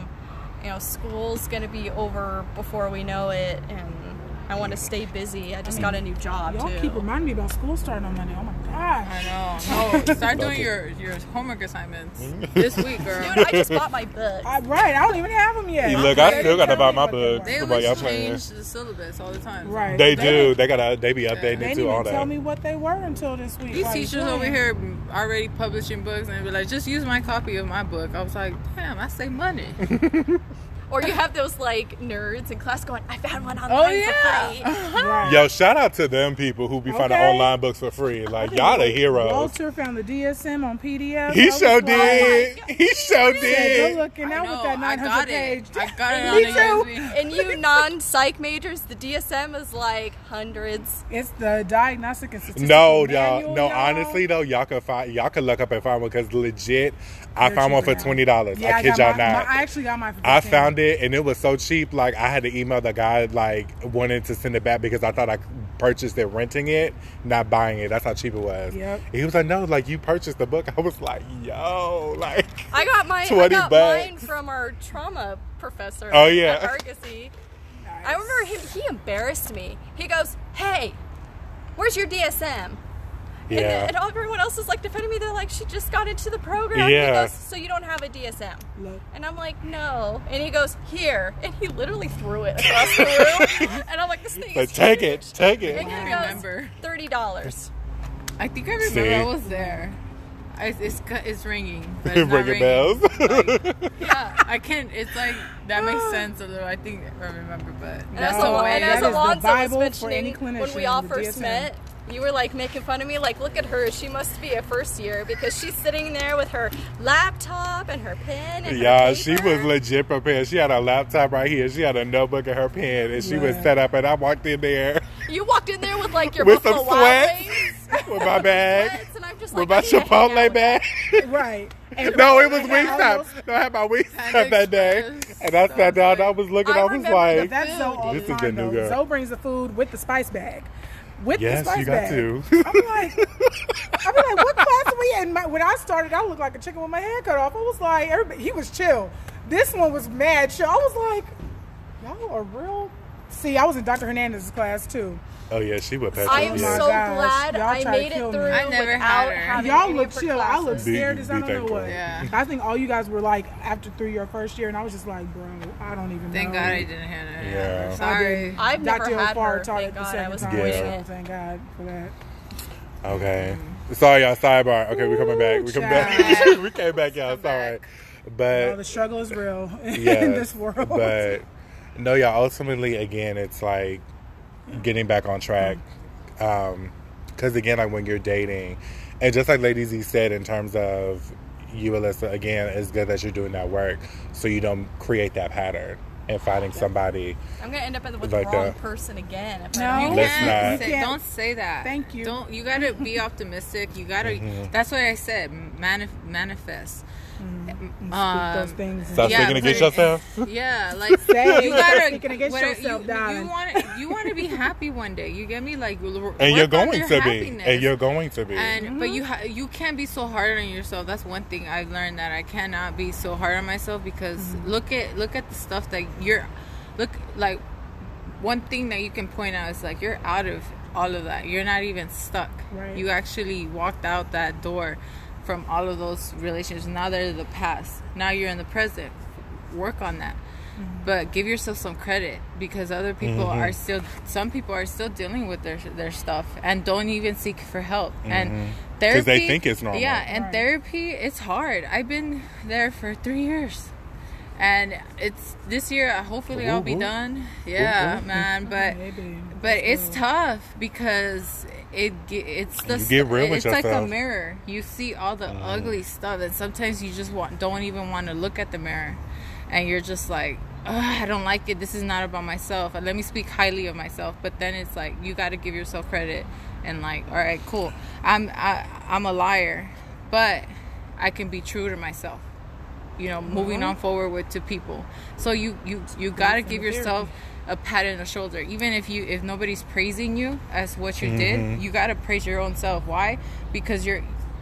You know, school's going to be over before we know it. And I want to stay busy. I just got a new job, y'all too. Y'all keep reminding me about school starting on Monday. Oh, my gosh. I know. Oh, start doing your homework assignments this week, girl. Dude, I just bought my books. Right. I don't even have them yet. Look, I still got to buy my books. They always change the syllabus all the time. Right. They do. They be updating it too, all that. They didn't tell me what they were until this week. These teachers over here already publishing books and be like, just use my copy of my book. I was like, damn, I save money. Or you have those, like, nerds in class going, I found one online for free. Right. Yo, shout out to them people who be finding online books for free. Like, y'all the heroes. Walter found the DSM on PDF. He sure did. He sure did. Go looking out with that 900-page. I got it on the USB. And you non-psych majors, the DSM is, like, hundreds. It's the Diagnostic and Statistical Manual, y'all. Honestly, though, y'all can look up and find one because, legit, I found one for $20. Yeah, I kid y'all not. I actually got mine for $15. I found it, and it was so cheap. Like, I had to email the guy, like, wanting to send it back because I thought I purchased it renting it, not buying it. That's how cheap it was. Yep. He was like, no, like, you purchased the book. I was like, yo, like, I got mine, I got mine from our trauma professor. Oh, yeah. At Argosy. Nice. I remember he embarrassed me. He goes, hey, where's your DSM? Yeah. And everyone else is like defending me. They're like, she just got into the program. Yeah. He goes, so you don't have a DSM? No. And I'm like, no. And he goes, here. And he literally threw it across the room. And I'm like, this thing is huge. Take it. And he goes, $30. I think I remember. See? I was there. It's ringing. But it's ringing bells. Like, yeah, I can't. It's like that makes sense. Although I think I remember, but and as Alonzo was mentioning when we all first met. You were like making fun of me, like, look at her, she must be a first year because she's sitting there with her laptop and her pen and her paper. She was legit prepared. She had a laptop right here, she had a notebook and her pen, and she was set up, and I walked in there. You walked in there with like your with some sweats, with my bag, and I'm just like, with my Chipotle bag. Right. And no, it was Wingstop. No, I had my Wingstop that day. And I sat down and I was looking, I was like, this is the new girl. Zoe brings the food with the spice bag. Yes, you got to. I'm like, what class are we in? When I started, I looked like a chicken with my head cut off. I was like, everybody, he was chill. This one was mad chill. I was like, y'all are real. See, I was in Dr. Hernandez's class, too. Oh, yeah, she would pass. I am so glad I made it through. I never had her. Y'all look chill. Classes. I look scared as I don't know what. Yeah. I think all you guys were like through your first year, and I was just like, bro, I don't even know. Thank God I didn't have her. Yeah. Sorry. I've never had her. Thank God I was avoiding it. Thank God for that. Okay. Sorry, y'all. Sidebar. Okay, we're coming back. We came back, y'all. Sorry. But the struggle is real in this world. But no, y'all, ultimately, again, it's like, getting back on track, because again, like when you're dating, and just like Lady Z said, in terms of you, Alyssa, again, it's good that you're doing that work so you don't create that pattern and finding somebody. I'm gonna end up with like the wrong person again. If don't say that. Thank you. Don't. You gotta be optimistic. You gotta. That's why I said manifest. Those things. Stop speaking against yourself. Yeah, like you gotta you want to be happy one day. You get me? Like, and you're going to be, and but you can't be so hard on yourself. That's one thing I've learned, that I cannot be so hard on myself because look at the stuff that you're like. One thing that you can point out is like you're out of all of that. You're not even stuck. Right. You actually walked out that door from all of those relationships. Now they're the past. Now you're in the present. Work on that. Mm-hmm. But give yourself some credit, because other people mm-hmm. are still, some people are still dealing with their stuff and don't even seek for help. Mm-hmm. And therapy, because they think it's normal. Yeah, and right. therapy, it's hard. I've been there for 3 years. And it's this year, hopefully I'll be done. Yeah, man. But it's tough, because it's like a mirror. You see all the ugly stuff, and sometimes you just don't even want to look at the mirror, and you're just like, I don't like it. This is not about myself. Let me speak highly of myself. But then it's like you got to give yourself credit, and like, all right, cool. I'm a liar, but I can be true to myself. You know, moving on forward to people. So you gotta give yourself a pat on the shoulder, even if nobody's praising you as what you mm-hmm. did. You gotta praise your own self. Why? Because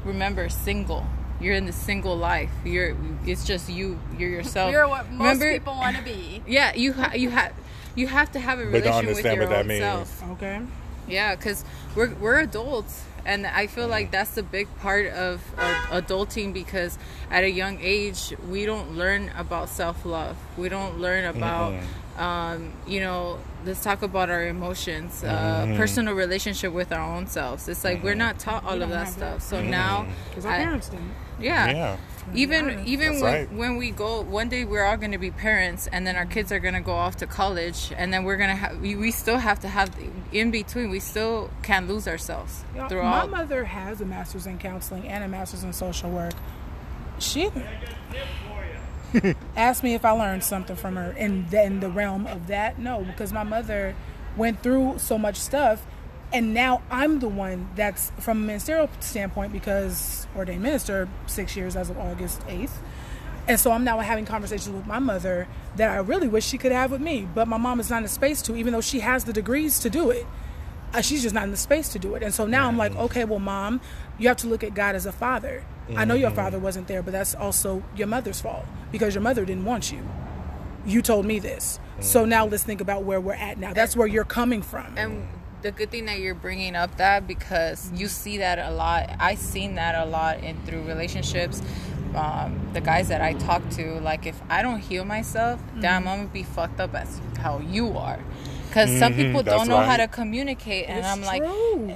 remember, single. You're in the single life. It's just you. You're yourself. You're what most people want to be. Yeah, you have to have a relationship with your own self. Okay. Yeah, because we're adults. And I feel like that's a big part of adulting, because at a young age, we don't learn about self-love. We don't learn about, mm-hmm. Let's talk about our emotions, mm-hmm. Personal relationship with our own selves. It's like mm-hmm. we're not taught all of that stuff. So mm-hmm. now... Because our parents didn't. Yeah. Even when we go, one day we're all going to be parents, and then our kids are going to go off to college, and then we're going to have, we still have to have, in between, we still can't lose ourselves. My mother has a master's in counseling and a master's in social work. She asked me if I learned something from her in the realm of that. No, because my mother went through so much stuff. And now I'm the one that's, from a ministerial standpoint, because ordained minister 6 years as of August 8th. And so I'm now having conversations with my mother that I really wish she could have with me. But my mom is not in the space to, even though she has the degrees to do it. She's just not in the space to do it. And so now I'm like, okay, well, Mom, you have to look at God as a father. Mm-hmm. I know your father wasn't there, but that's also your mother's fault, because your mother didn't want you. You told me this. Mm-hmm. So now let's think about where we're at now. That's where you're coming from. And the good thing that you're bringing up that, because you see that a lot. I've seen that a lot through relationships. The guys that I talk to, like, if I don't heal myself, mm-hmm. damn, I'm going to be fucked up as how you are. Because mm-hmm. some people don't know how to communicate. And I'm like,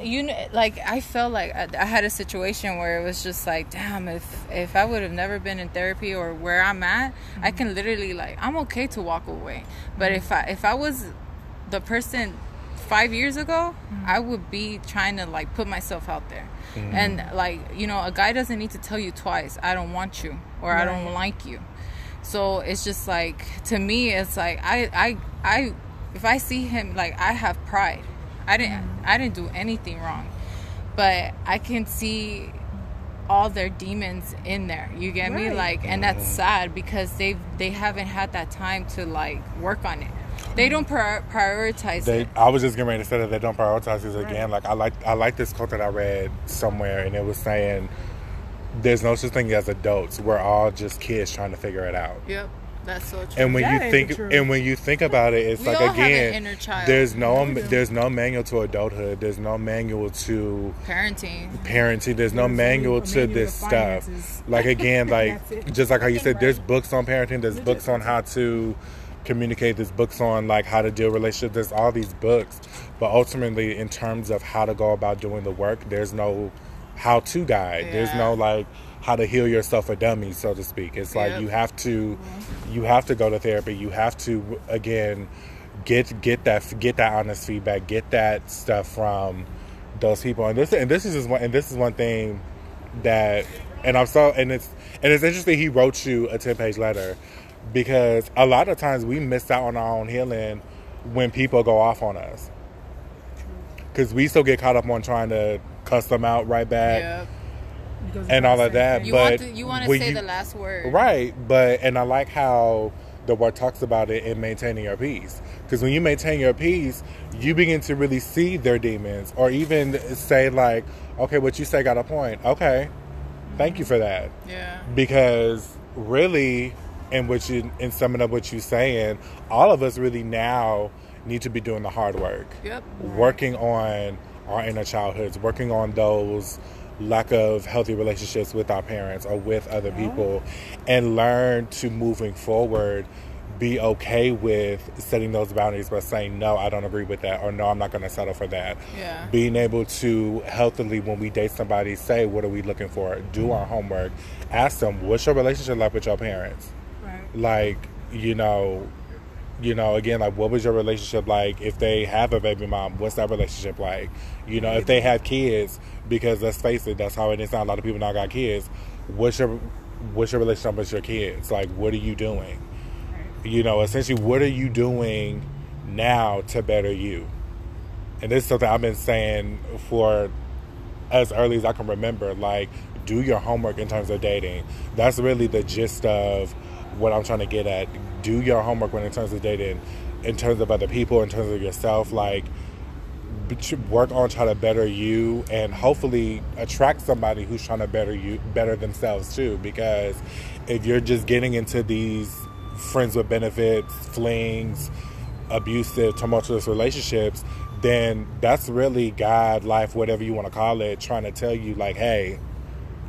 you know, like, I felt like I had a situation where it was just like, damn, if I would have never been in therapy or where I'm at, mm-hmm. I can literally, like, I'm okay to walk away. But if I was the person 5 years ago, mm-hmm. I would be trying to, like, put myself out there. Mm-hmm. And, like, you know, a guy doesn't need to tell you twice, I don't want you, or right. I don't like you. So it's just like, to me, it's like, I if I see him, like, I have pride. I didn't do anything wrong, but I can see all their demons in there. You get right. me? Like, and that's sad, because they haven't had that time to, like, work on it. They don't prioritize it. I was just getting ready to say that they don't prioritize it again. Right. Like, I like this quote that I read somewhere, and it was saying, there's no such thing as adults. We're all just kids trying to figure it out. Yep. That's so true. And when you think about it, it's, we like, all again, have an inner child. There's no manual to adulthood. There's no manual to parenting. There's no manual to this stuff. Like, again, like, just like how you said, there's books on parenting. There's books on how to communicate. There's books on, like, how to deal relationships. There's all these books, but ultimately, in terms of how to go about doing the work, there's no how-to guide. Yeah. There's no, like, how to heal yourself a dummy, so to speak. It's like you have to go to therapy. You have to, again, get that honest feedback. Get that stuff from those people. And this is one thing that, and it's interesting. He wrote you a 10-page letter. Because a lot of times we miss out on our own healing when people go off on us. Because we still get caught up on trying to cuss them out right back. Yep. And all of that. You want to say the last word. Right. And I like how the word talks about it in maintaining your peace. Because when you maintain your peace, you begin to really see their demons. Or even say, like, okay, what you say got a point. Okay. Thank you for that. Yeah. Because really... And summing up what you're saying, all of us really now need to be doing the hard work. Yep. Working on our inner childhoods, working on those lack of healthy relationships with our parents or with other people, and learn to, moving forward, be okay with setting those boundaries but saying, no, I don't agree with that, or no, I'm not going to settle for that. Yeah. Being able to healthily, when we date somebody, say, what are we looking for? Do our homework. Ask them, what's your relationship like with your parents? Right. Like, you know, again, like, what was your relationship like? If they have a baby mom, what's that relationship like? You know, if they have kids, because let's face it, that's how it is now. A lot of people now got kids. What's your relationship with your kids? Like, what are you doing? You know, essentially, what are you doing now to better you? And this is something I've been saying for as early as I can remember. Like, do your homework in terms of dating. That's really the gist of what I'm trying to get at. Do your homework when it comes to dating, in terms of other people, in terms of yourself. Like, work on trying to better you, and hopefully attract somebody who's trying to better you, better themselves too. Because if you're just getting into these friends with benefits, flings, abusive, tumultuous relationships, then that's really God, life, whatever you want to call it, trying to tell you, like, hey,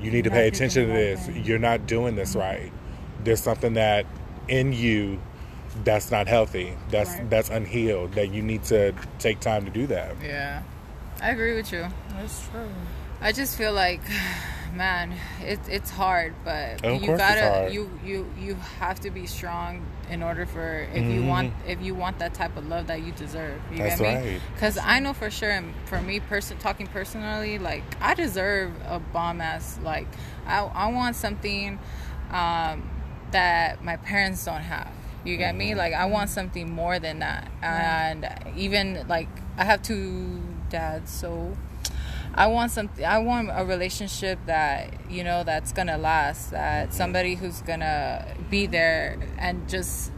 you need to pay attention to this. You're not doing this right. There's something that in you that's not healthy, that's unhealed, that you need to take time to do that. Yeah, I agree with you. That's true. I just feel like, man, it's hard, but you have to be strong in order for, if you want, that type of love that you deserve. You get me? Right. Because I know for sure, for me, talking personally, like, I deserve a bomb ass. Like, I want something that my parents don't have. You get me? Like, I want something more than that. And even, like, I have two dads, so I want something. I want a relationship that, you know, that's gonna last. That somebody who's gonna be there, and just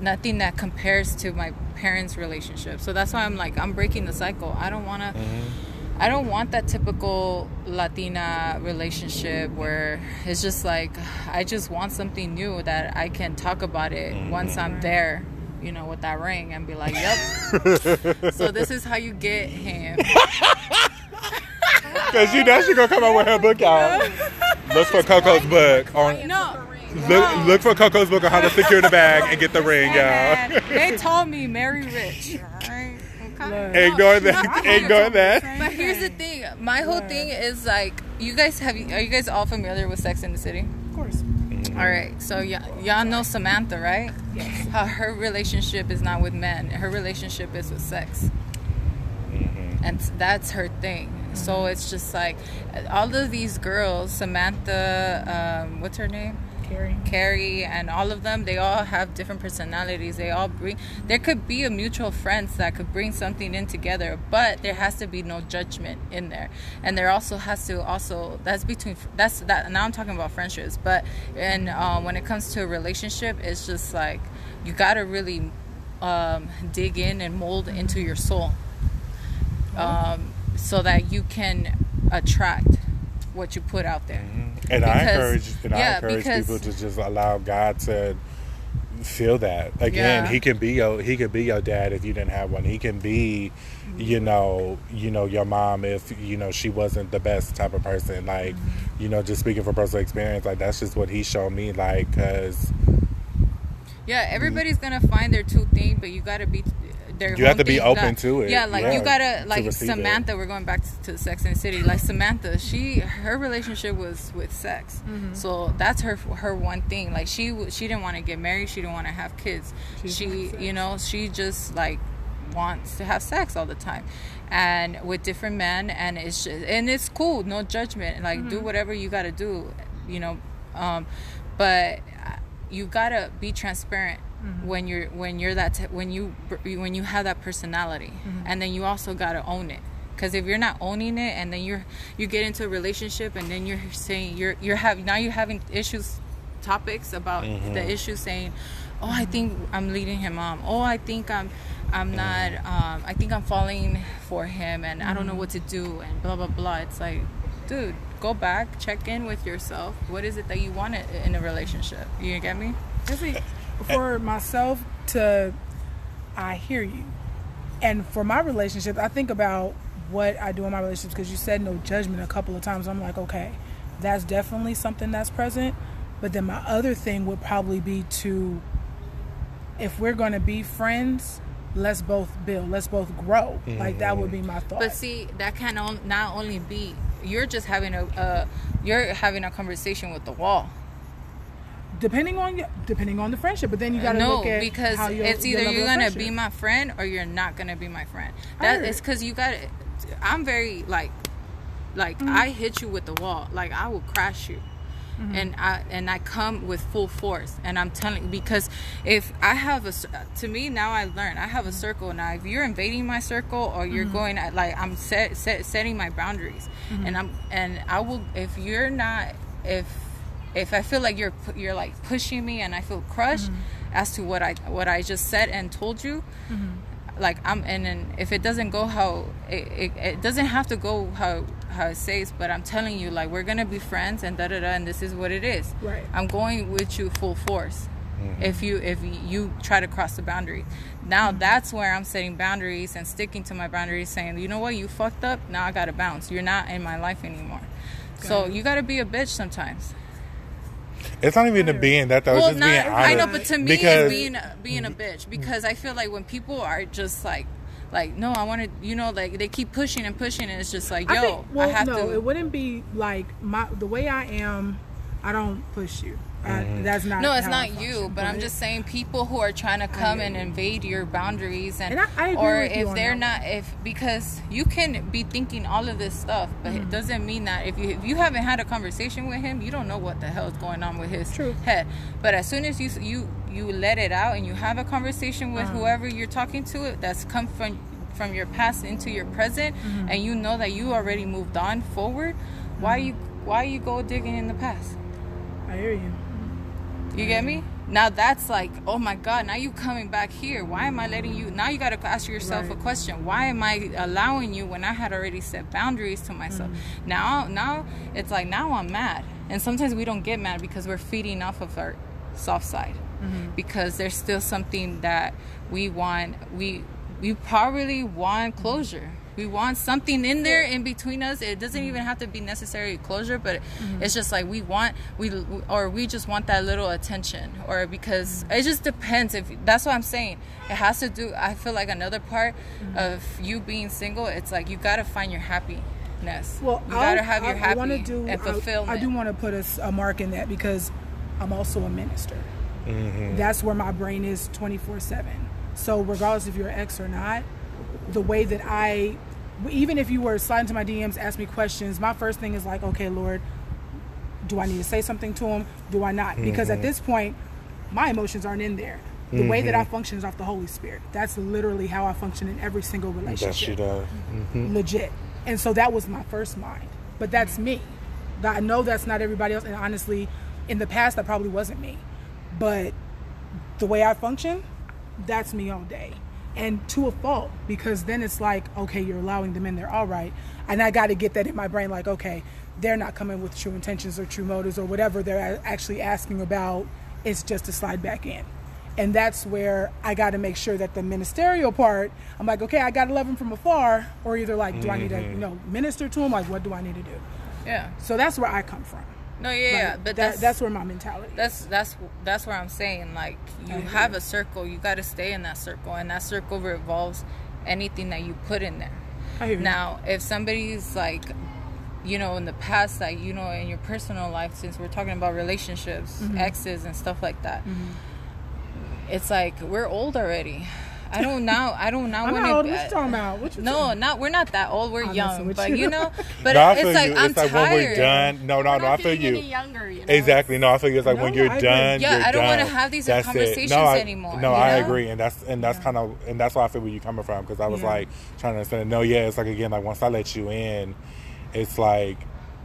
nothing that compares to my parents' relationship. So that's why I'm like, I'm breaking the cycle. I don't wanna. I don't want that typical Latina relationship where it's just like, I just want something new that I can talk about it once I'm there, you know, with that ring, and be like, yep. So this is how you get him. Because you know she's going to come out with her book out. Look for Coco's book. Look for Coco's book on how to secure the bag and get the ring, y'all. They told me, marry rich. Right? Okay. Ignore that. But here's the thing. My whole thing is, like, are you guys all familiar with Sex and the City? Of course. All right. So y'all know Samantha, right? Yes. How her relationship is not with men. Her relationship is with sex. And that's her thing. So it's just like all of these girls, Samantha, what's her name? Carrie, and all of them, they all have different personalities. They all bring, there could be a mutual friends that could bring something in together, but there has to be no judgment in there. And there also has to now I'm talking about friendships, but when it comes to a relationship, it's just like, you gotta really dig in and mold into your soul. So that you can attract what you put out there. And I encourage people to just allow God to feel that. Again, he could be your dad if you didn't have one. He can be, you know, your mom if, you know, she wasn't the best type of person. Like, you know, just speaking from personal experience, like, that's just what he showed me. Like, because everybody's gonna find their two thing, but you gotta be. You have to be open to it. Yeah, like, you gotta, like, Samantha. We're going back to Sex and the City. Like, Samantha, her relationship was with sex, so that's her one thing. Like, she didn't want to get married. She didn't want to have kids. She, you know, she just, like, wants to have sex all the time, and with different men. And it's just, and it's cool. No judgment. Like, do whatever you gotta do. You know, but you gotta be transparent. When you have that personality, and then you also gotta own it, because if you're not owning it, and then you get into a relationship, and then you're saying you're having issues, topics about the issue, saying, oh, I think I'm leading him on. Oh, I think I'm not. I think I'm falling for him, and I don't know what to do, and blah blah blah. It's like, dude, go back, check in with yourself. What is it that you want in a relationship? You get me? For myself, I hear you. And for my relationship, I think about what I do in my relationships, because you said no judgment a couple of times. I'm like, okay, that's definitely something that's present. But then my other thing would probably be to, if we're going to be friends, let's both build, let's both grow. Mm-hmm. Like, that would be my thought. But see, that can not only be, you're just having a conversation with the wall. Depending on the friendship, but then you gotta look at because how it's either you're gonna be my friend or you're not gonna be my friend. That is because you gotta. I'm very like mm-hmm. I hit you with the wall. Like, I will crash you, mm-hmm. and I come with full force. And I'm telling you, because if I have to me now I learn I have a circle now. If you're invading my circle or you're mm-hmm. going at, like, I'm setting my boundaries, mm-hmm. and I will if you're not if. If I feel like you're like pushing me and I feel crushed mm-hmm. as to what I just said and told you, mm-hmm. like I'm and then if it doesn't go how it doesn't have to go how it says, but I'm telling you, like, we're gonna be friends and da da da, and this is what it is. Right. I'm going with you full force. Mm-hmm. If you try to cross the boundary, now mm-hmm. that's where I'm setting boundaries and sticking to my boundaries, saying, you know what, you fucked up. Now I gotta bounce. You're not in my life anymore. Okay. So you gotta be a bitch sometimes. It's not even a being that though. Well, it's just being honest. I know, but to me, it's being a bitch, because I feel like when people are just like no, I want to, you know, like they keep pushing and pushing, and it's just like, yo, I have to. It wouldn't be like the way I am. I don't push you. That's not. No, it's not you. But I'm just saying, people who are trying to come and invade your boundaries, and I agree or with you if they're not, if because you can be thinking all of this stuff, but mm-hmm. it doesn't mean that if you haven't had a conversation with him, you don't know what the hell is going on with his head. But as soon as you let it out and you have a conversation with whoever you're talking to, that's come from your past into your present, mm-hmm. and you know that you already moved on forward. Mm-hmm. Why you go digging in the past? I hear you. You get me? Now that's like, oh my God, now you coming back here. Why am I letting you? Now you got to ask yourself a question. Why am I allowing you when I had already set boundaries to myself? Mm-hmm. Now it's like, now I'm mad. And sometimes we don't get mad because we're feeding off of our soft side. Mm-hmm. Because there's still something that we want. We probably want closure. We want something in there in between us. It doesn't even have to be necessary closure, but mm-hmm. it's just like we just want that little attention, or because mm-hmm. it just depends. If that's what I'm saying, it has to do. I feel like another part mm-hmm. of you being single, it's like you gotta find your happiness. Well, you gotta have your happiness and fulfillment. I do want to put a mark in that, because I'm also a minister. Mm-hmm. That's where my brain is 24/7. So regardless if you're an ex or not, the way that I, even if you were sliding to my DMs, ask me questions, my first thing is like, okay, Lord, do I need to say something to him? Do I not? Mm-hmm. Because at this point, my emotions aren't in there. The mm-hmm. way that I function is off the Holy Spirit. That's literally how I function in every single relationship. That mm-hmm. legit. And so that was my first mind. But that's me. I know that's not everybody else. And honestly, in the past, that probably wasn't me. But the way I function, that's me all day. And to a fault, because then it's like, okay, you're allowing them in there, all right. And I got to get that in my brain, like, okay, they're not coming with true intentions or true motives or whatever they're actually asking about. It's just to slide back in. And that's where I got to make sure that the ministerial part, I'm like, okay, I got to love them from afar, or either like, do mm-hmm. I need to, you know, minister to them? Like, what do I need to do? Yeah. So that's where I come from. No, yeah, like, yeah, but that's where my mentality is. That's where I'm saying, like, you have a circle, you got to stay in that circle, and that circle revolves anything that you put in there. I hear now, you. If somebody's like, you know, in the past, like, you know, in your personal life, since we're talking about relationships, mm-hmm. exes and stuff like that, mm-hmm. it's like we're old already. I don't know. I'm not old. What you talking about? What you talking? No, we're not that old. We're young, but you know. But no, it's like you. I'm it's like tired. When we're done. No. I feel you. Any younger, you know? Exactly. No, I feel you. It's like when you're done. Yeah, I don't want to have these conversations anymore. No, I agree, and that's kind of and that's why I feel where you're coming from, because I was like trying to understand. No, yeah, it's like again, like once I let you in, it's like.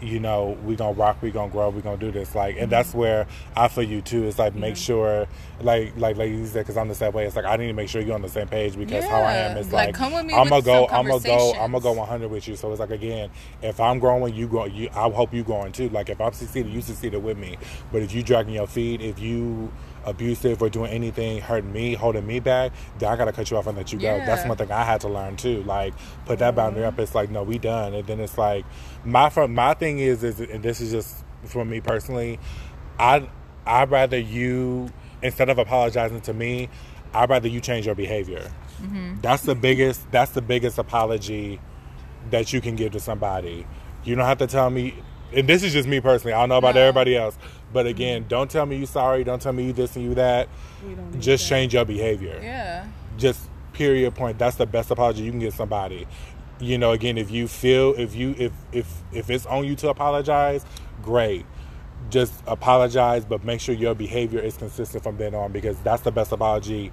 You know, we gonna rock, we gonna grow, we gonna do this, like, and mm-hmm. that's where I feel you too. It's like make sure, like you said, because I'm the same way. It's like I need to make sure you're on the same page, because how I am is like come with me I'm gonna go 100 with you. So it's like again, if I'm growing, you grow. I hope you growing too. Like if I'm succeeding, you succeeded with me. But if you dragging your feet, if you abusive or doing anything hurting me, holding me back, then I gotta cut you off and let you go. That's one thing I had to learn too. Like, put that boundary up. It's like, no, we done. And then it's like, my thing is, and this is just for me personally, I'd rather you, instead of apologizing to me, I'd rather you change your behavior. Mm-hmm. That's the biggest apology that you can give to somebody. You don't have to tell me, and this is just me personally, I don't know about everybody else, but again, don't tell me you sorry, don't tell me you this and you that. Just change your behavior. Yeah. Just period, point. That's the best apology you can give somebody. You know, again, if you feel, if it's on you to apologize, great. Just apologize, but make sure your behavior is consistent from then on, because that's the best apology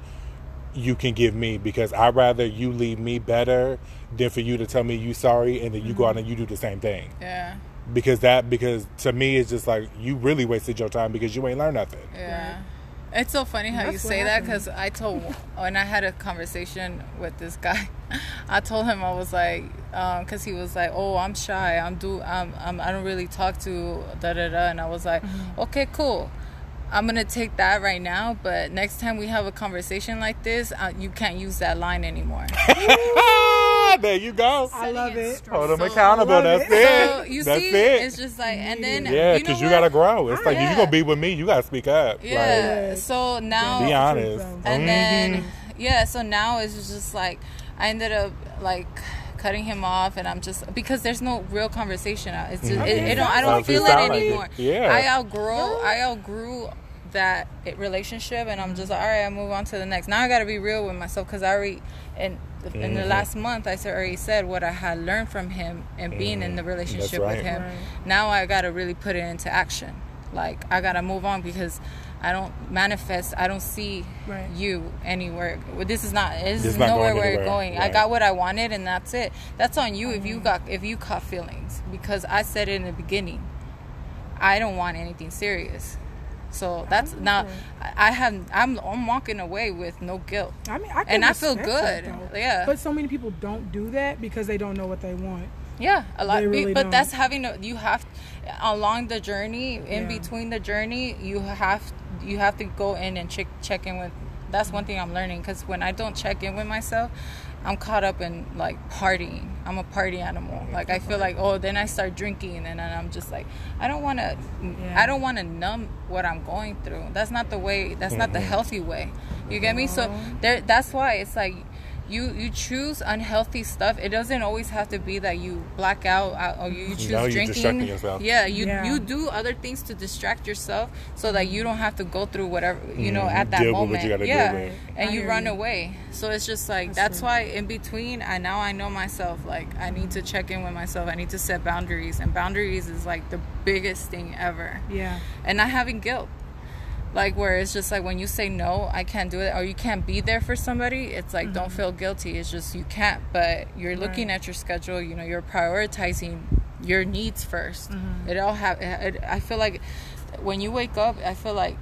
you can give me, because I'd rather you leave me better than for you to tell me you sorry and then you go out and you do the same thing. Yeah. Because to me, it's just like, you really wasted your time because you ain't learned nothing. Yeah. Right? It's so funny how you say that, because I told, when I had a conversation with this guy, I told him, I was like, because he was like, oh, I'm shy. I don't really talk to da-da-da. And I was like, okay, cool. I'm going to take that right now, but next time we have a conversation like this, you can't use that line anymore. There you go. I love it. Hold them accountable. That's it. So you see, it's just like, and then, yeah, because you got to grow. It's like, you're going to be with me, you got to speak up. Yeah. Like, so now, be honest. And then, so now it's just like, I ended up like cutting him off, and I'm just, because there's no real conversation. It's just, I don't feel it anymore. Like it. Yeah. I outgrew that relationship, and I'm just like, all right, I move on to the next. Now I got to be real with myself, because I already, in the last month, I already said what I had learned from him and being in the relationship with him. Right. Now I got to really put it into action. Like, I got to move on, because I don't manifest. I don't see you anywhere. This is not. This is nowhere where you're going. Right. I got what I wanted, and that's it. That's on you if you caught feelings, because I said it in the beginning. I don't want anything serious. So that's now. I'm walking away with no guilt. I mean, I feel good. Yeah. But so many people don't do that because they don't know what they want. Yeah, a lot. Really but don't. That's having a, you have along the journey, in between the journey, you have to go in and check in with. That's one thing I'm learning, because when I don't check in with myself, I'm caught up in like partying. I'm a party animal. Like, I feel like, oh, then I start drinking, and then I'm just like, I don't want to numb what I'm going through. That's not the way. That's not the healthy way. You get me? So there. That's why it's like. You choose unhealthy stuff. It doesn't always have to be that you black out or you choose drinking. You're distracting yourself. Yeah, you do other things to distract yourself so that you don't have to go through whatever, at that moment. And you run away. So it's just like, that's why in between, now I know myself. Like, I need to check in with myself. I need to set boundaries. And boundaries is like the biggest thing ever. Yeah. And not having guilt. Like, where it's just like, when you say no, I can't do it, or you can't be there for somebody, it's like, don't feel guilty. It's just, you can't, but you're looking at your schedule, you're prioritizing your needs first. It all I feel like when you wake up, I feel like,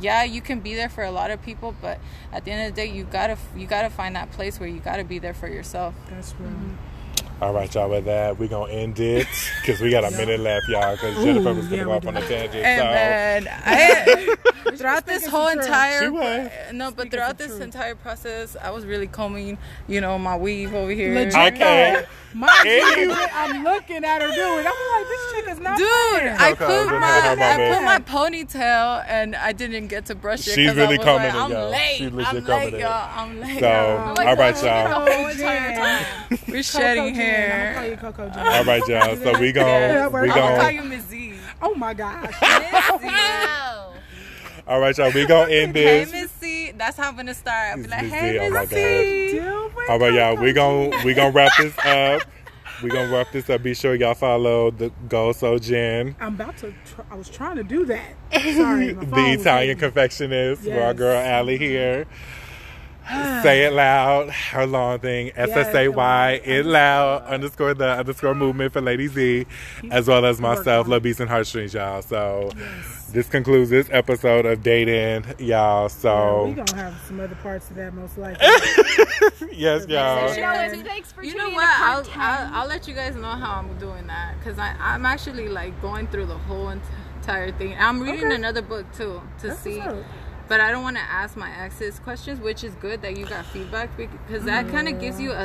yeah, you can be there for a lot of people, but at the end of the day, you gotta find that place where you gotta be there for yourself. That's right. All right, y'all, with that, we're going to end it, because we got a minute left, y'all, because Jennifer was going to go off on a tangent. And then, throughout this whole entire process, I was really combing, my weave over here. Legit, okay. I'm looking at her doing it. I'm like, this chick is not fair. I put my ponytail, and I didn't get to brush it. She's really combing it, y'all. I'm late, y'all. So, all right, y'all. We're shedding hair. I'm gonna call you Coco Jen. All right, y'all. So we gon'. I'm gonna call you Ms. Z. Oh my gosh. Ms. Z. All right, y'all. We gonna end this. Hey, Ms. Z. That's how I'm gonna start. I'll be like, hey, Ms. Z. All right, y'all. We gonna wrap this up. We gonna wrap this up. Be sure y'all follow the Gold Soul Jen. I'm about to. I was trying to do that. Sorry. The Italian confectionist. Yes. Raw girl Allie here. Say it loud, her long thing, SSAY, it loud, _the_ movement for Lady Z, as well as myself, Love Beats and Heartstrings, y'all. So this concludes this episode of Dating, y'all. So we're going to have some other parts of that, most likely. Yes, y'all. Thanks for tuning in. You know what? I'll let you guys know how I'm doing that, because I'm actually like going through the whole entire thing. I'm reading another book too to see. But I don't want to ask my exes questions, which is good that you got feedback, because that kind of gives you a